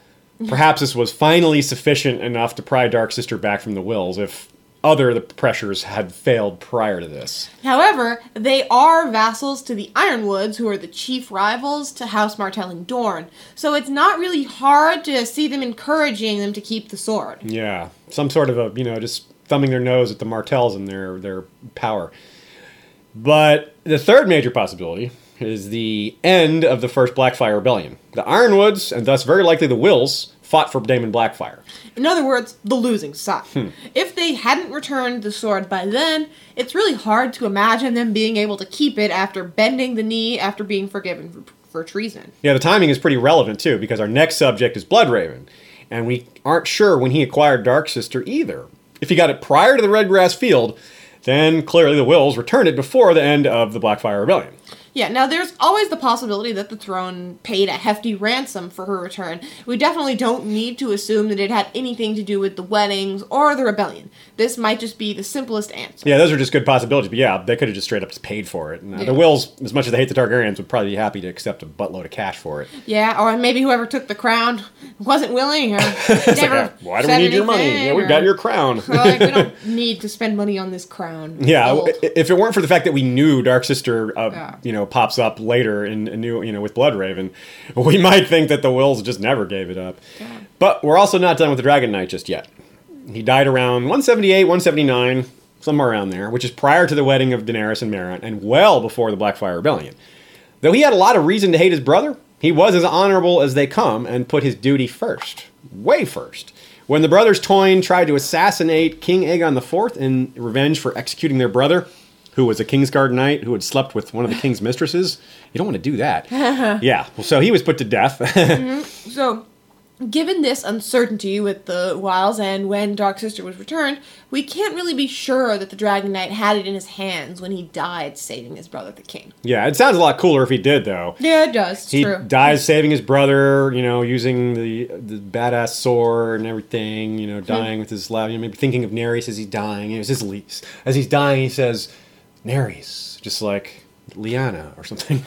perhaps this was finally sufficient enough to pry Dark Sister back from the Wills if the pressures had failed prior to this. However, they are vassals to the Ironwoods, who are the chief rivals to House Martell and Dorne, so it's not really hard to see them encouraging them to keep the sword. Yeah, some sort of just thumbing their nose at the Martells and their power. But the third major possibility is the end of the first Blackfyre Rebellion. The Ironwoods, and thus very likely the Wills, fought for Daemon Blackfyre. In other words, the losing side. If they hadn't returned the sword by then, it's really hard to imagine them being able to keep it after bending the knee, after being forgiven for treason. Yeah, the timing is pretty relevant, too, because our next subject is Bloodraven, and we aren't sure when he acquired Dark Sister either. If he got it prior to the Redgrass Field, then clearly the Wills returned it before the end of the Blackfyre Rebellion. Yeah, now there's always the possibility that the throne paid a hefty ransom for her return. We definitely don't need to assume that it had anything to do with the weddings or the rebellion. This might just be the simplest answer. Yeah, those are just good possibilities, but yeah, they could have just straight up just paid for it. And the Wills, as much as they hate the Targaryens, would probably be happy to accept a buttload of cash for it. Yeah, or maybe whoever took the crown wasn't willing or never why do we need your money? Yeah, we've got your crown. Like, we don't need to spend money on this crown. Yeah, if it weren't for the fact that we knew Dark Sister, you know, pops up later in a new, you know, with Bloodraven, we might think that the Wills just never gave it up. Yeah. But we're also not done with the Dragon Knight just yet. He died around 178, 179, somewhere around there, which is prior to the wedding of Daenerys and Meereen, and well before the Blackfyre Rebellion. Though he had a lot of reason to hate his brother, he was as honorable as they come and put his duty first. Way first. When the brothers Toyne tried to assassinate King Aegon IV in revenge for executing their brother, who was a Kingsguard knight who had slept with one of the king's mistresses. You don't want to do that. Yeah, well, so he was put to death. So, given this uncertainty with the Wiles and when Dark Sister was returned, we can't really be sure that the Dragon Knight had it in his hands when he died saving his brother, the king. Yeah, it sounds a lot cooler if he did, though. Yeah, it does. It's true. He dies saving his brother, you know, using the badass sword and everything, you know, dying with his loud, you know, maybe thinking of Nerys as he's dying. It was his least. As he's dying, he says, Nerys, just like Lyanna or something.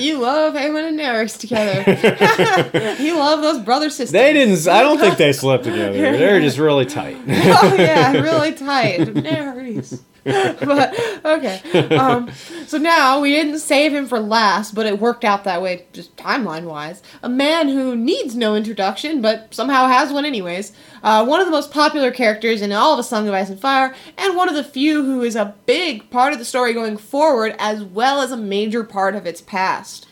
You love Aemond and Nerys together. You love those brother sisters. They didn't, I don't think they slept together. They're just really tight. Oh yeah, really tight. Nerys. But, okay. So now, we didn't save him for last, but it worked out that way, just timeline-wise. A man who needs no introduction, but somehow has one anyways. One of the most popular characters in all of A Song of Ice and Fire, and one of the few who is a big part of the story going forward, as well as a major part of its past.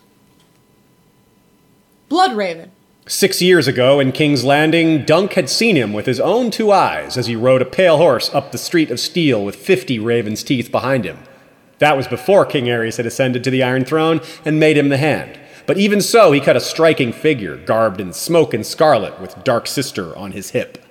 Bloodraven. 6 years ago in King's Landing, Dunk had seen him with his own two eyes as he rode a pale horse up the street of steel with 50 raven's teeth behind him. That was before King Ares had ascended to the Iron Throne and made him the Hand. But even so, he cut a striking figure, garbed in smoke and scarlet, with Dark Sister on his hip.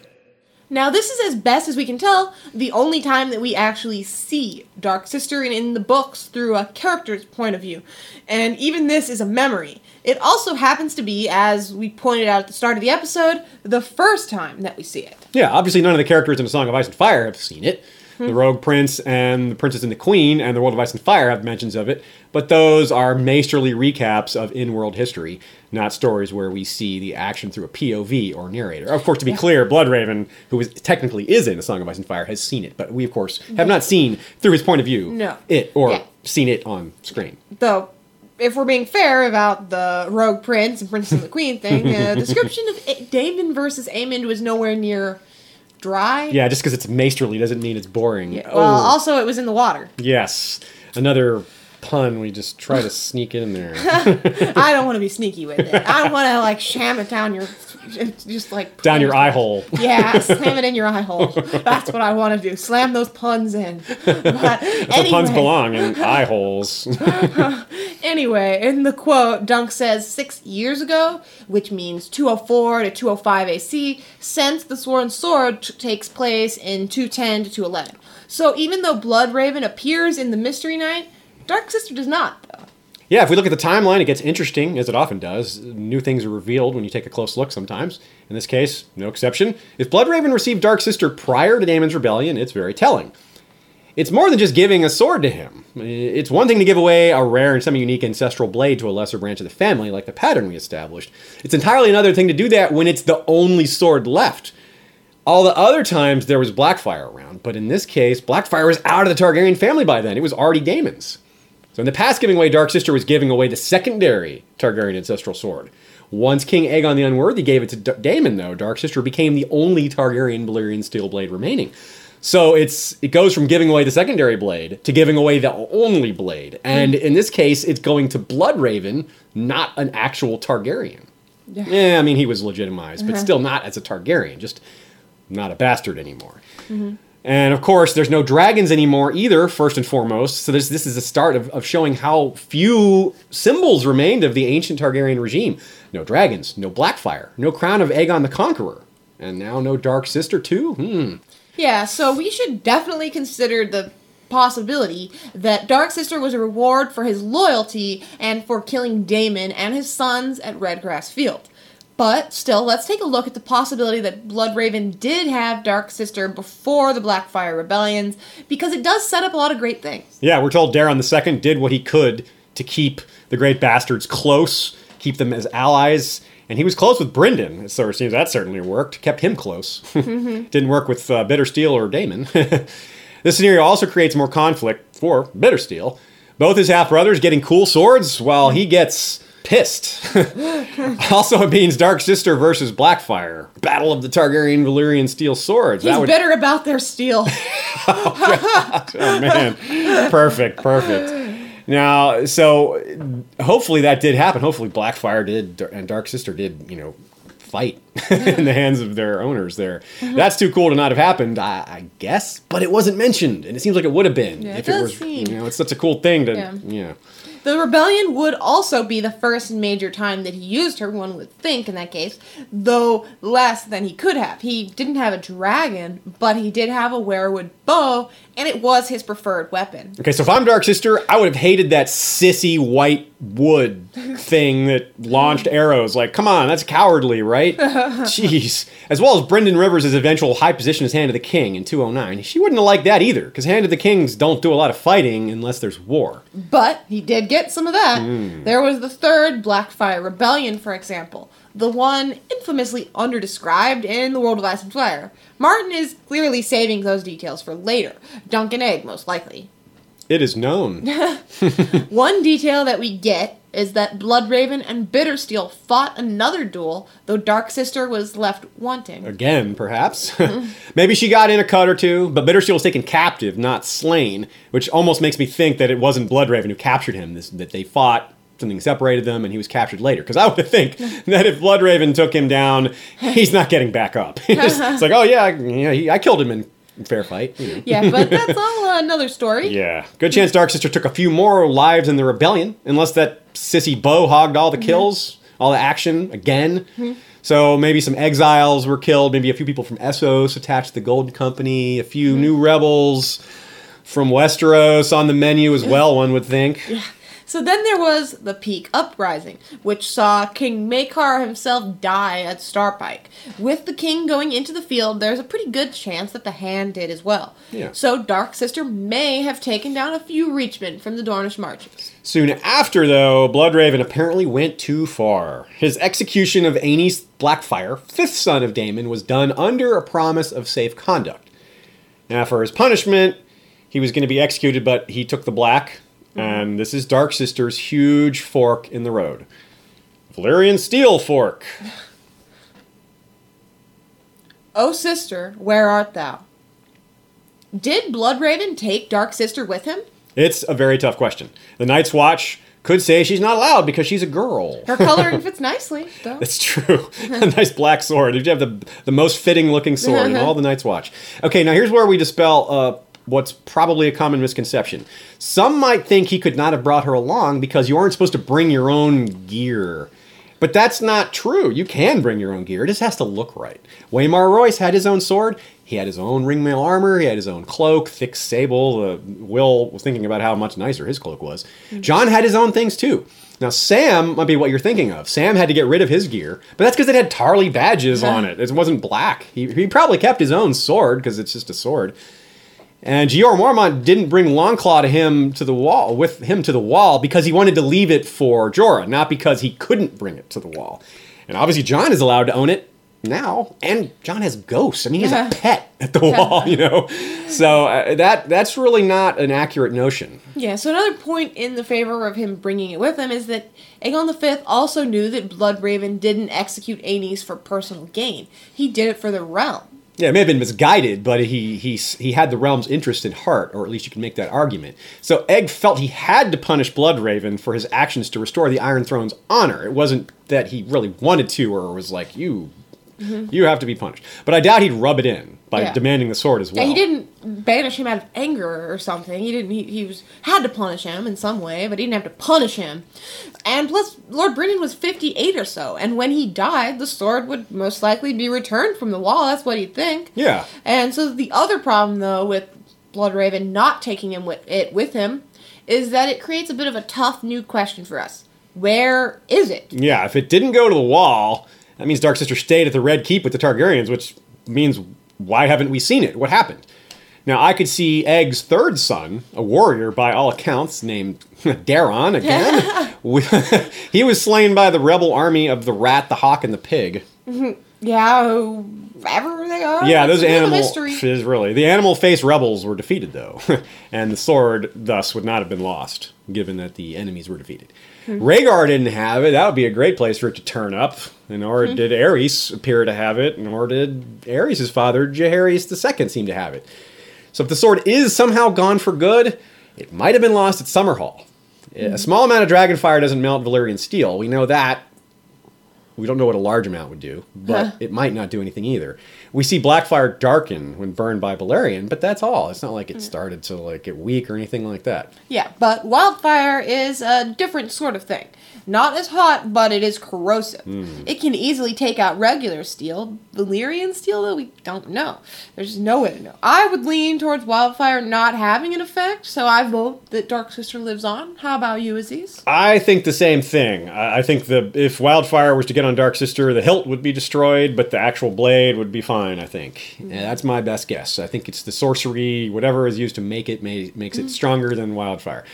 Now, this is, as best as we can tell, the only time that we actually see Dark Sister in the books through a character's point of view. And even this is a memory. It also happens to be, as we pointed out at the start of the episode, the first time that we see it. Yeah, obviously none of the characters in A Song of Ice and Fire have seen it. The Rogue Prince and the Princess and the Queen and the World of Ice and Fire have mentions of it, but those are maesterly recaps of in-world history, not stories where we see the action through a POV or narrator. Of course, to be clear, Bloodraven, who technically is in A Song of Ice and Fire, has seen it, but we, of course, have not seen, through his point of view, it, or seen it on screen. Though, if we're being fair about the Rogue Prince and Princess and the Queen thing, the description of Daemon versus Aemond was nowhere near dry. Yeah, just because it's maesterly doesn't mean it's boring. Yeah. Well, also it was in the water. Yes. Another pun we just try to sneak in there. I don't want to be sneaky with it. I want to like sham it down your... Just like... Down your eye hole. Yeah, slam it in your eye hole. That's what I want to do. Slam those puns in. But that's where puns belong, in eye holes. Anyway, in the quote, Dunk says, 6 years ago, which means 204 to 205 AC, since the Sworn Sword takes place in 210 to 211. So even though Bloodraven appears in the Mystery Knight, Dark Sister does not, though. Yeah, if we look at the timeline, it gets interesting, as it often does. New things are revealed when you take a close look sometimes. In this case, no exception. If Bloodraven received Dark Sister prior to Daemon's Rebellion, it's very telling. It's more than just giving a sword to him. It's one thing to give away a rare and semi-unique ancestral blade to a lesser branch of the family, like the pattern we established. It's entirely another thing to do that when it's the only sword left. All the other times there was Blackfyre around, but in this case, Blackfyre was out of the Targaryen family by then. It was already Daemon's. So in the past giving away, Dark Sister was giving away the secondary Targaryen ancestral sword. Once King Aegon the Unworthy gave it to Daemon, though, Dark Sister became the only Targaryen Valyrian steel blade remaining. So it goes from giving away the secondary blade to giving away the only blade. And in this case, it's going to Bloodraven, not an actual Targaryen. Yeah, I mean, he was legitimized, but still not as a Targaryen, just not a bastard anymore. Mm-hmm. And of course, there's no dragons anymore either, first and foremost. So this is the start of showing how few symbols remained of the ancient Targaryen regime. No dragons, no Blackfyre, no crown of Aegon the Conqueror, and now no Dark Sister too? Yeah, so we should definitely consider the possibility that Dark Sister was a reward for his loyalty and for killing Daemon and his sons at Redgrass Field. But still, let's take a look at the possibility that Bloodraven did have Dark Sister before the Blackfyre rebellions, because it does set up a lot of great things. Yeah, we're told Daron II did what he could to keep the Great Bastards close, keep them as allies, and he was close with Brynden, so it seems that certainly worked. Kept him close. Didn't work with Bittersteel or Daemon. This scenario also creates more conflict for Bittersteel. Both his half-brothers getting cool swords while he gets pissed. Also, it means Dark Sister versus Blackfyre. Battle of the Targaryen Valyrian steel swords. He's bitter about their steel. Oh, man. Perfect. Now, so hopefully that did happen. Hopefully Blackfyre did and Dark Sister did, fight in the hands of their owners there. That's too cool to not have happened, I guess. But it wasn't mentioned, and it seems like it would have been. Yeah, if it was, it's such a cool thing to, The rebellion would also be the first major time that he used her, one would think in that case, though less than he could have. He didn't have a dragon, but he did have a weirwood bow, and it was his preferred weapon. Okay, so if I'm Dark Sister, I would have hated that sissy white wood thing that launched arrows. Like, come on, that's cowardly, right? Jeez. As well as Brynden Rivers' eventual high position as Hand of the King in 209. She wouldn't have liked that either, because Hand of the Kings don't do a lot of fighting unless there's war. But he did get some of that. There was the third Blackfyre Rebellion, for example, the one infamously underdescribed in The World of Ice and Fire. Martin is clearly saving those details for later. Dunk and egg, most likely. It is known. One detail that we get is that Bloodraven and Bittersteel fought another duel, though Dark Sister was left wanting. Again, perhaps. Maybe she got in a cut or two, but Bittersteel was taken captive, not slain, which almost makes me think that it wasn't Bloodraven who captured him, that they fought, something separated them, and he was captured later. Because I would think that if Bloodraven took him down, he's not getting back up. It's like, I killed him in fair fight. Yeah, but that's all another story. Yeah. Good chance Dark Sister took a few more lives in the rebellion, unless that sissy bow hogged all the kills, all the action again. So maybe some exiles were killed, maybe a few people from Essos attached to the Golden Company, a few new rebels from Westeros on the menu as well, one would think. Yeah. So then there was the Peak Uprising, which saw King Maegor himself die at Starpike. With the king going into the field, there's a pretty good chance that the Hand did as well. Yeah. So Dark Sister may have taken down a few Reachmen from the Dornish marches. Soon after, though, Bloodraven apparently went too far. His execution of Aenys Blackfyre, fifth son of Daemon, was done under a promise of safe conduct. Now, for his punishment, he was going to be executed, but he took the black. And this is Dark Sister's huge fork in the road. Valyrian steel fork. Oh, sister, where art thou? Did Bloodraven take Dark Sister with him? It's a very tough question. The Night's Watch could say she's not allowed because she's a girl. Her coloring fits nicely, though. That's true. A nice black sword. You have the most fitting-looking sword in all the Night's Watch. Okay, now here's where we dispel what's probably a common misconception. Some might think he could not have brought her along because you aren't supposed to bring your own gear. But that's not true. You can bring your own gear. It just has to look right. Waymar Royce had his own sword. He had his own ringmail armor. He had his own cloak, thick sable. Will was thinking about how much nicer his cloak was. John had his own things too. Now, Sam might be what you're thinking of. Sam had to get rid of his gear, but that's because it had Tarly badges on it. It wasn't black. He probably kept his own sword because it's just a sword. And Jorah Mormont didn't bring Longclaw to the wall because he wanted to leave it for Jorah, not because he couldn't bring it to the wall. And obviously Jon is allowed to own it now, and Jon has ghosts. I mean, he's a pet at the wall, So that's really not an accurate notion. Yeah, so another point in the favor of him bringing it with him is that Aegon V also knew that Bloodraven didn't execute Aenys for personal gain. He did it for the realm. Yeah, it may have been misguided, but he had the realm's interest in heart, or at least you can make that argument. So Egg felt he had to punish Bloodraven for his actions to restore the Iron Throne's honor. It wasn't that he really wanted to or was like, you have to be punished. But I doubt he'd rub it in by demanding the sword as well. Yeah, he didn't banish him out of anger or something. He didn't. He had to punish him in some way, but he didn't have to punish him. And plus, Lord Brynden was 58 or so, and when he died, the sword would most likely be returned from the wall. That's what he'd think. Yeah. And so the other problem, though, with Bloodraven not taking it with him, is that it creates a bit of a tough new question for us. Where is it? Yeah, if it didn't go to the wall, that means Dark Sister stayed at the Red Keep with the Targaryens, which means... why haven't we seen it? What happened? Now, I could see Egg's third son, a warrior by all accounts, named Daron again. He was slain by the rebel army of the rat, the hawk, and the pig. Yeah, whoever they are. Yeah, those animals. Really, the animal-faced rebels were defeated, though. And the sword, thus, would not have been lost, given that the enemies were defeated. Rhaegar didn't have it. That would be a great place for it to turn up. And or did Aerys appear to have it, and or did Aerys' father, Jaehaerys II, seem to have it. So if the sword is somehow gone for good, it might have been lost at Summerhall. A small amount of Dragonfire doesn't melt Valyrian steel. We know that. We don't know what a large amount would do, but it might not do anything either. We see Blackfyre darken when burned by Velaryon, but that's all. It's not like it started to like get weak or anything like that. Yeah, but wildfire is a different sort of thing. Not as hot, but it is corrosive. It can easily take out regular steel. Valyrian steel, though, we don't know. There's no way to know. I would lean towards wildfire not having an effect, so I vote that Dark Sister lives on. How about you, Aziz? I think the same thing. I think if wildfire was to get on Dark Sister, the hilt would be destroyed, but the actual blade would be fine, I think. And that's my best guess. I think it's the sorcery, whatever is used to make it makes it stronger than wildfire.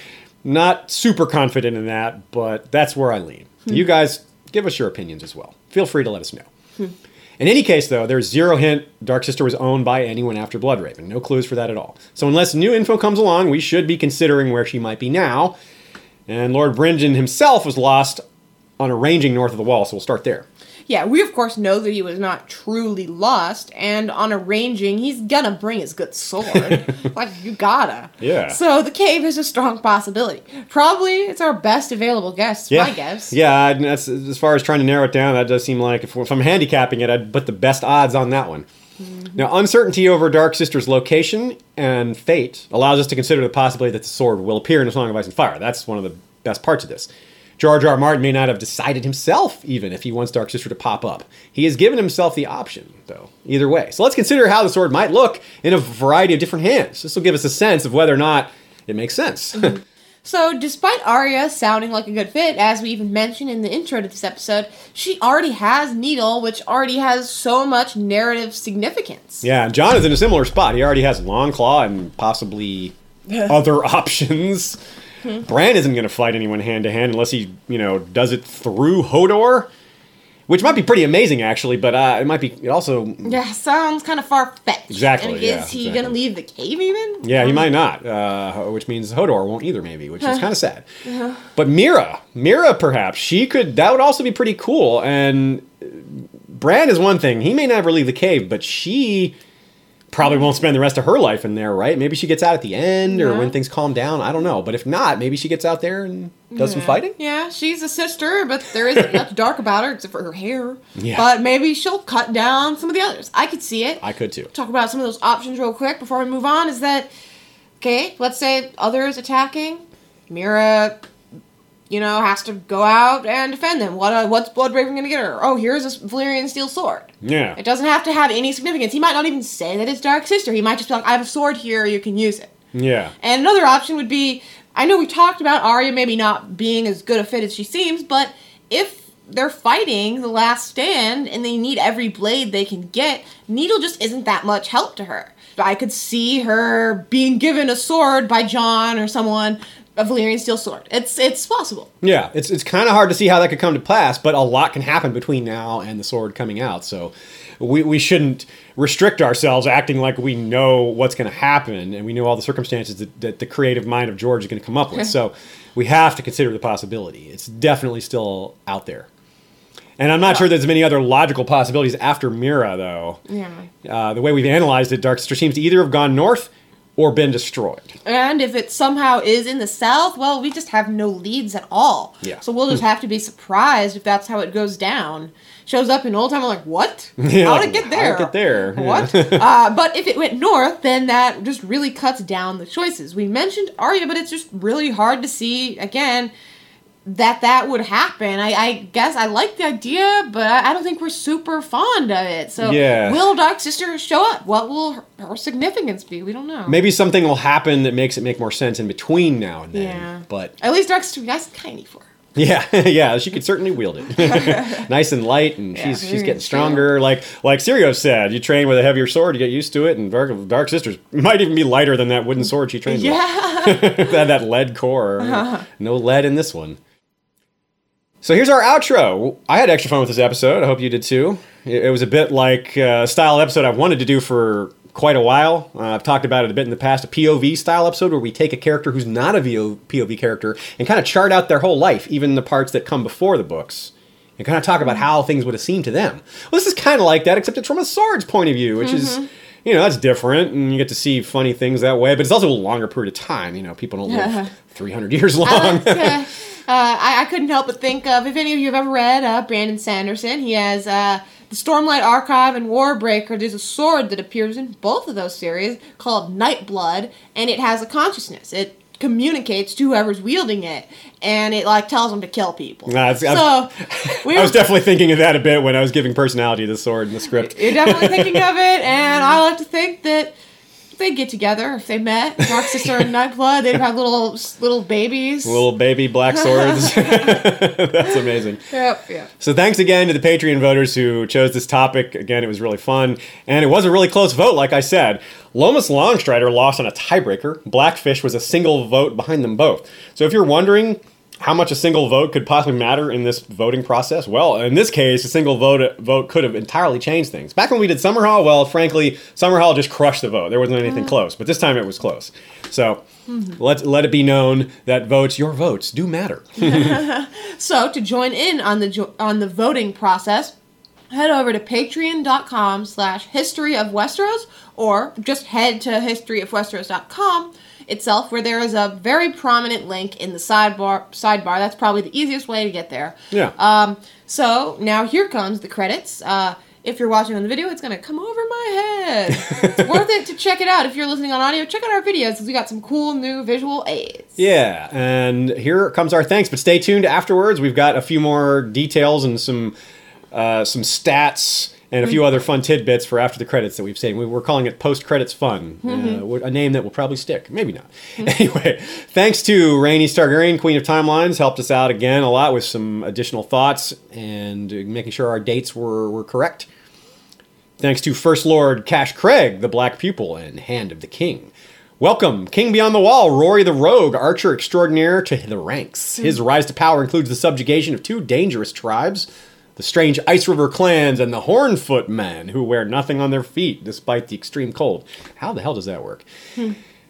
Not super confident in that, but that's where I lean. You guys, give us your opinions as well. Feel free to let us know. In any case, though, there's zero hint Dark Sister was owned by anyone after Bloodraven. No clues for that at all. So unless new info comes along, we should be considering where she might be now. And Lord Brynden himself was lost on a ranging north of the wall, so we'll start there. Yeah, we of course know that he was not truly lost, and on a ranging, he's gonna bring his good sword. Like, you gotta. Yeah. So the cave is a strong possibility. Probably it's our best available guess, my guess. Yeah, that's, as far as trying to narrow it down, that does seem like, if I'm handicapping it, I'd put the best odds on that one. Now, uncertainty over Dark Sister's location and fate allows us to consider the possibility that the sword will appear in the Song of Ice and Fire. That's one of the best parts of this. George R. R. Martin may not have decided himself, even if he wants Dark Sister to pop up. He has given himself the option, though, either way. So let's consider how the sword might look in a variety of different hands. This will give us a sense of whether or not it makes sense. So despite Arya sounding like a good fit, as we even mentioned in the intro to this episode, she already has Needle, which already has so much narrative significance. Yeah, and Jon is in a similar spot. He already has Longclaw and possibly other options. Bran isn't going to fight anyone hand-to-hand unless he, does it through Hodor, which might be pretty amazing, actually, but it might be also... Yeah, sounds kind of far-fetched. Exactly, and is he going to leave the cave even? Yeah, he might not, which means Hodor won't either, maybe, which is kind of sad. But Mira perhaps, that would also be pretty cool, and Bran is one thing. He may never leave the cave, but she... probably won't spend the rest of her life in there, right? Maybe she gets out at the end or when things calm down. I don't know. But if not, maybe she gets out there and does some fighting. Yeah, she's a sister, but there isn't nothing dark about her except for her hair. Yeah. But maybe she'll cut down some of the others. I could see it. I could too. Talk about some of those options real quick before we move on is that, okay, let's say others attacking. Mira... has to go out and defend them. What's Bloodraven going to get her? Oh, here's a Valyrian steel sword. Yeah. It doesn't have to have any significance. He might not even say that it's Dark Sister. He might just be like, I have a sword here, you can use it. Yeah. And another option would be, I know we talked about Arya maybe not being as good a fit as she seems, but if they're fighting the last stand and they need every blade they can get, Needle just isn't that much help to her. I could see her being given a sword by Jon or someone... a Valyrian steel sword. It's possible. Yeah, it's kind of hard to see how that could come to pass, but a lot can happen between now and the sword coming out, so we shouldn't restrict ourselves acting like we know what's going to happen and we know all the circumstances that the creative mind of George is going to come up with, so we have to consider the possibility. It's definitely still out there. And I'm not sure there's many other logical possibilities after Mira, though. Yeah. The way we've analyzed it, Dark Sister seems to either have gone north or been destroyed. And if it somehow is in the south, well, we just have no leads at all. Yeah. So we'll just have to be surprised if that's how it goes down. Shows up in Old Town, I'm like, what? Yeah, how'd it get there? What? But if it went north, then that just really cuts down the choices. We mentioned Arya, but it's just really hard to see, again, that would happen. I guess I like the idea, but I don't think we're super fond of it. So will Dark Sister show up? What will her significance be? We don't know. Maybe something will happen that makes it make more sense in between now and then. Yeah. But at least Dark Sister be nice and tiny for her. Yeah, yeah, she could certainly wield it. Nice and light, and she's getting stronger. Like Syrio said, you train with a heavier sword, you get used to it, and Dark Sister's might even be lighter than that wooden sword she trained with. That lead core. Uh-huh. No lead in this one. So here's our outro. I had extra fun with this episode. I hope you did too. It was a bit like a style episode I've wanted to do for quite a while. I've talked about it a bit in the past, a POV style episode where we take a character who's not a POV character and kind of chart out their whole life, even the parts that come before the books, and kind of talk about how things would have seemed to them. Well, this is kind of like that, except it's from a sword's point of view, which is, that's different, and you get to see funny things that way, but it's also a longer period of time. People don't live 300 years long. I couldn't help but think of, if any of you have ever read Brandon Sanderson, he has... The Stormlight Archive and Warbreaker, there's a sword that appears in both of those series called Nightblood, and it has a consciousness. It communicates to whoever's wielding it, and it tells them to kill people. I was definitely thinking of that a bit when I was giving personality to the sword in the script. You're definitely thinking of it, and I like to think that if they get together, if they met, Dark Sister and Nightblood, they'd have little babies. Little baby black swords. That's amazing. Yep. So thanks again to the Patreon voters who chose this topic. Again, it was really fun. And it was a really close vote, like I said. Lomas Longstrider lost on a tiebreaker. Blackfish was a single vote behind them both. So if you're wondering how much a single vote could possibly matter in this voting process, well, in this case, a single vote could have entirely changed things. Back when we did Summerhall, well, frankly, Summerhall just crushed the vote. There wasn't anything close, but this time it was close. So let it be known that your votes do matter. So to join in on the voting process, head over to patreon.com/historyofwesteros, or just head to historyofwesteros.com. itself, where there is a very prominent link in the sidebar. That's probably the easiest way to get there. So now here comes the credits. If you're watching on the video, it's going to come over my head. It's worth it to check it out. If you're listening on audio, check out our videos, because we got some cool new visual aids. Yeah, and here comes our thanks, but stay tuned afterwards. We've got a few more details and some stats and a few other fun tidbits for after the credits that we've saved. We're calling it post-credits fun, a name that will probably stick. Maybe not. Anyway, thanks to Rhaenys Targaryen, Queen of Timelines, helped us out again a lot with some additional thoughts and making sure our dates were correct. Thanks to First Lord Cash Craig, the Black Pupil, and Hand of the King. Welcome, King Beyond the Wall, Rory the Rogue, Archer Extraordinaire, to the ranks. His rise to power includes the subjugation of two dangerous tribes, the strange Ice River clans, and the Hornfoot men, who wear nothing on their feet despite the extreme cold. How the hell does that work?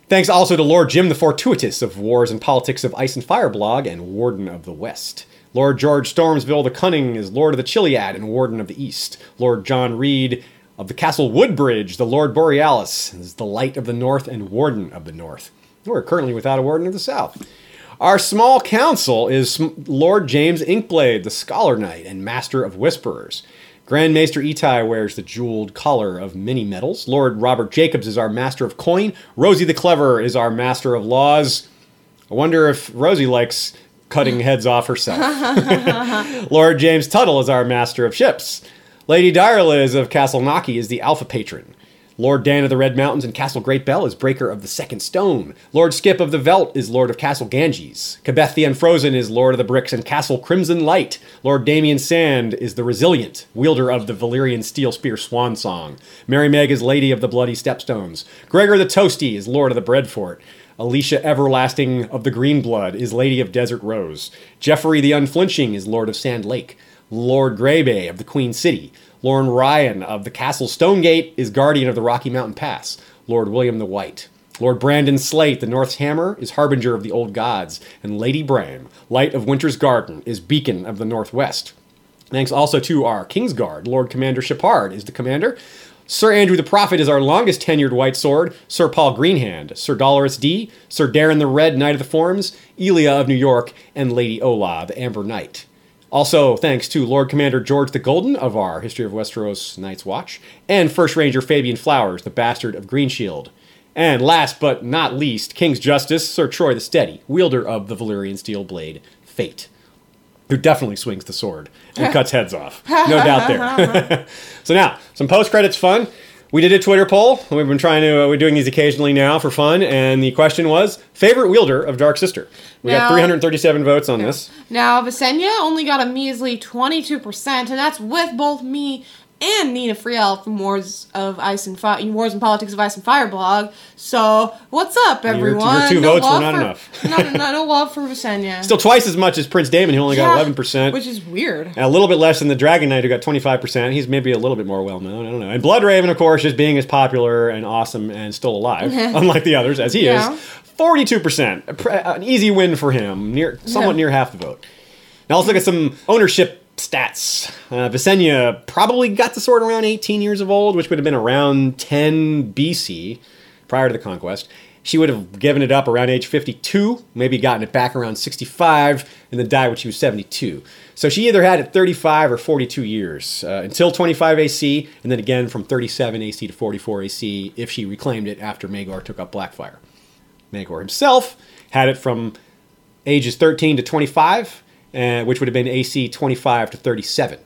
Thanks also to Lord Jim the Fortuitous of Wars and Politics of Ice and Fire blog and Warden of the West. Lord George Stormsville the Cunning is Lord of the Chiliad and Warden of the East. Lord John Reed of the Castle Woodbridge, the Lord Borealis, is the Light of the North and Warden of the North. We're currently without a Warden of the South. Our small council is Lord James Inkblade, the Scholar Knight and Master of Whisperers. Grand Maester Itai wears the jeweled collar of many medals. Lord Robert Jacobs is our Master of Coin. Rosie the Clever is our Master of Laws. I wonder if Rosie likes cutting heads off herself. Lord James Tuttle is our Master of Ships. Lady Direliz of Castle Naki is the Alpha Patron. Lord Dan of the Red Mountains and Castle Great Bell is Breaker of the Second Stone. Lord Skip of the Veld is Lord of Castle Ganges. Cabeth the Unfrozen is Lord of the Bricks and Castle Crimson Light. Lord Damien Sand is the Resilient, wielder of the Valyrian Steel Spear Swan Song. Mary Meg is Lady of the Bloody Stepstones. Gregor the Toasty is Lord of the Breadfort. Alicia Everlasting of the Green Blood is Lady of Desert Rose. Jeffrey the Unflinching is Lord of Sand Lake. Lord Greybay of the Queen City. Lauren Ryan of the Castle Stonegate is Guardian of the Rocky Mountain Pass, Lord William the White. Lord Brandon Slate, the North's Hammer, is Harbinger of the Old Gods, and Lady Bram, Light of Winter's Garden, is Beacon of the Northwest. Thanks also to our Kingsguard. Lord Commander Shepard is the commander. Sir Andrew the Prophet is our longest tenured White Sword. Sir Paul Greenhand, Sir Dolores D, Sir Darren the Red, Knight of the Forms, Elia of New York, and Lady Ola, the Amber Knight. Also, thanks to Lord Commander George the Golden of our History of Westeros Night's Watch, and First Ranger Fabian Flowers, the Bastard of Greenshield. And last but not least, King's Justice, Sir Troy the Steady, wielder of the Valyrian steel blade, Fate, who definitely swings the sword and cuts heads off. No doubt there. So now, some post-credits fun. We did a Twitter poll. We've been trying to, we're doing these occasionally now for fun. And the question was, favorite wielder of Dark Sister. We got 337 votes on this. Now, Visenya only got a measly 22%, and that's with both me and Nina Friel from Wars and Politics of Ice and Fire blog. So, what's up, everyone? Your two votes were not enough. No love for Visenya. Still twice as much as Prince Daemon, who only got 11%. Which is weird. And a little bit less than the Dragon Knight, who got 25%. He's maybe a little bit more well-known. I don't know. And Bloodraven, of course, just being as popular and awesome and still alive, unlike the others, as he is. 42%. An easy win for him. Somewhat near half the vote. Now, let's look at some ownership stats. Visenya probably got the sword around 18 years of old, which would have been around 10 BC, prior to the conquest. She would have given it up around age 52, maybe gotten it back around 65, and then died when she was 72. So she either had it 35 or 42 years, until 25 AC, and then again from 37 AC to 44 AC, if she reclaimed it after Maegor took up Blackfyre. Maegor himself had it from ages 13 to 25, which would have been AC 25 to 37.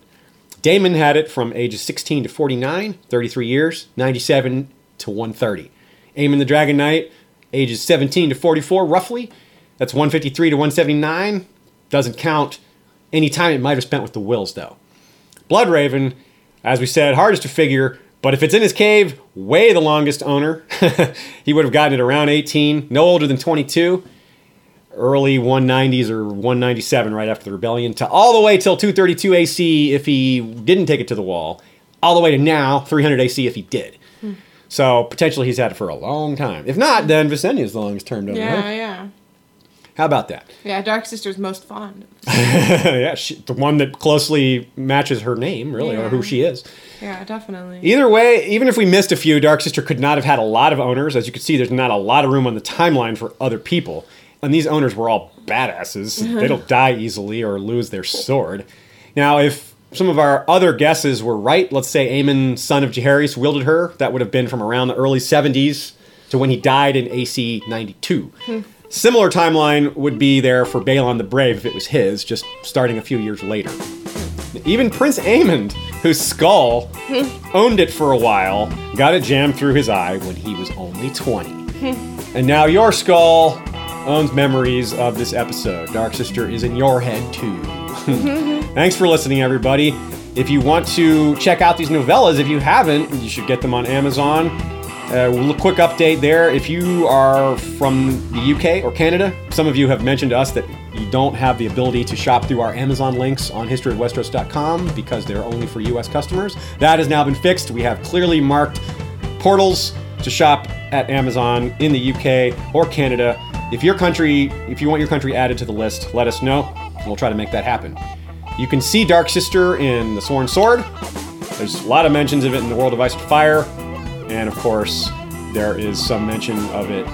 Daemon had it from ages 16 to 49, 33 years, 97 to 130. Aemond the Dragon Knight, ages 17 to 44, roughly. That's 153 to 179. Doesn't count any time it might have spent with the Wills, though. Bloodraven, as we said, hardest to figure, but if it's in his cave, way the longest owner. He would have gotten it around 18, no older than 22. Early 190s or 197 right after the rebellion, to all the way till 232 AC if he didn't take it to the wall, all the way to now 300 AC if he did. So potentially he's had it for a long time. If not, then Visenya's the longest term owner. Yeah. How about that? Yeah, Dark Sister's most fond. The one that closely matches her name, really, or who she is. Yeah, definitely. Either way, even if we missed a few, Dark Sister could not have had a lot of owners. As you can see, there's not a lot of room on the timeline for other people. And these owners were all badasses. They don't die easily or lose their sword. Now, if some of our other guesses were right, let's say Aemon, son of Jaehaerys, wielded her. That would have been from around the early 70s to when he died in AC 92. Similar timeline would be there for Baelon the Brave if it was his, just starting a few years later. Even Prince Aemond, whose skull owned it for a while, got it jammed through his eye when he was only 20. And now your skull owns memories of this episode. Dark Sister is in your head, too. Thanks for listening, everybody. If you want to check out these novellas, if you haven't, you should get them on Amazon. Quick update there. If you are from the UK or Canada, some of you have mentioned to us that you don't have the ability to shop through our Amazon links on historyofwesteros.com because they're only for US customers. That has now been fixed. We have clearly marked portals to shop at Amazon in the UK or Canada. If you want your country added to the list, let us know, and we'll try to make that happen. You can see Dark Sister in The Sworn Sword. There's a lot of mentions of it in The World of Ice and Fire. And, of course, there is some mention of it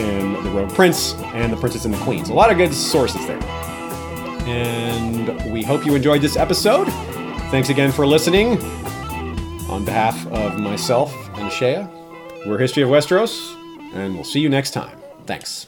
in The Rogue Prince and The Princess and the Queens. A lot of good sources there. And we hope you enjoyed this episode. Thanks again for listening. On behalf of myself and Shea, we're History of Westeros, and we'll see you next time. Thanks.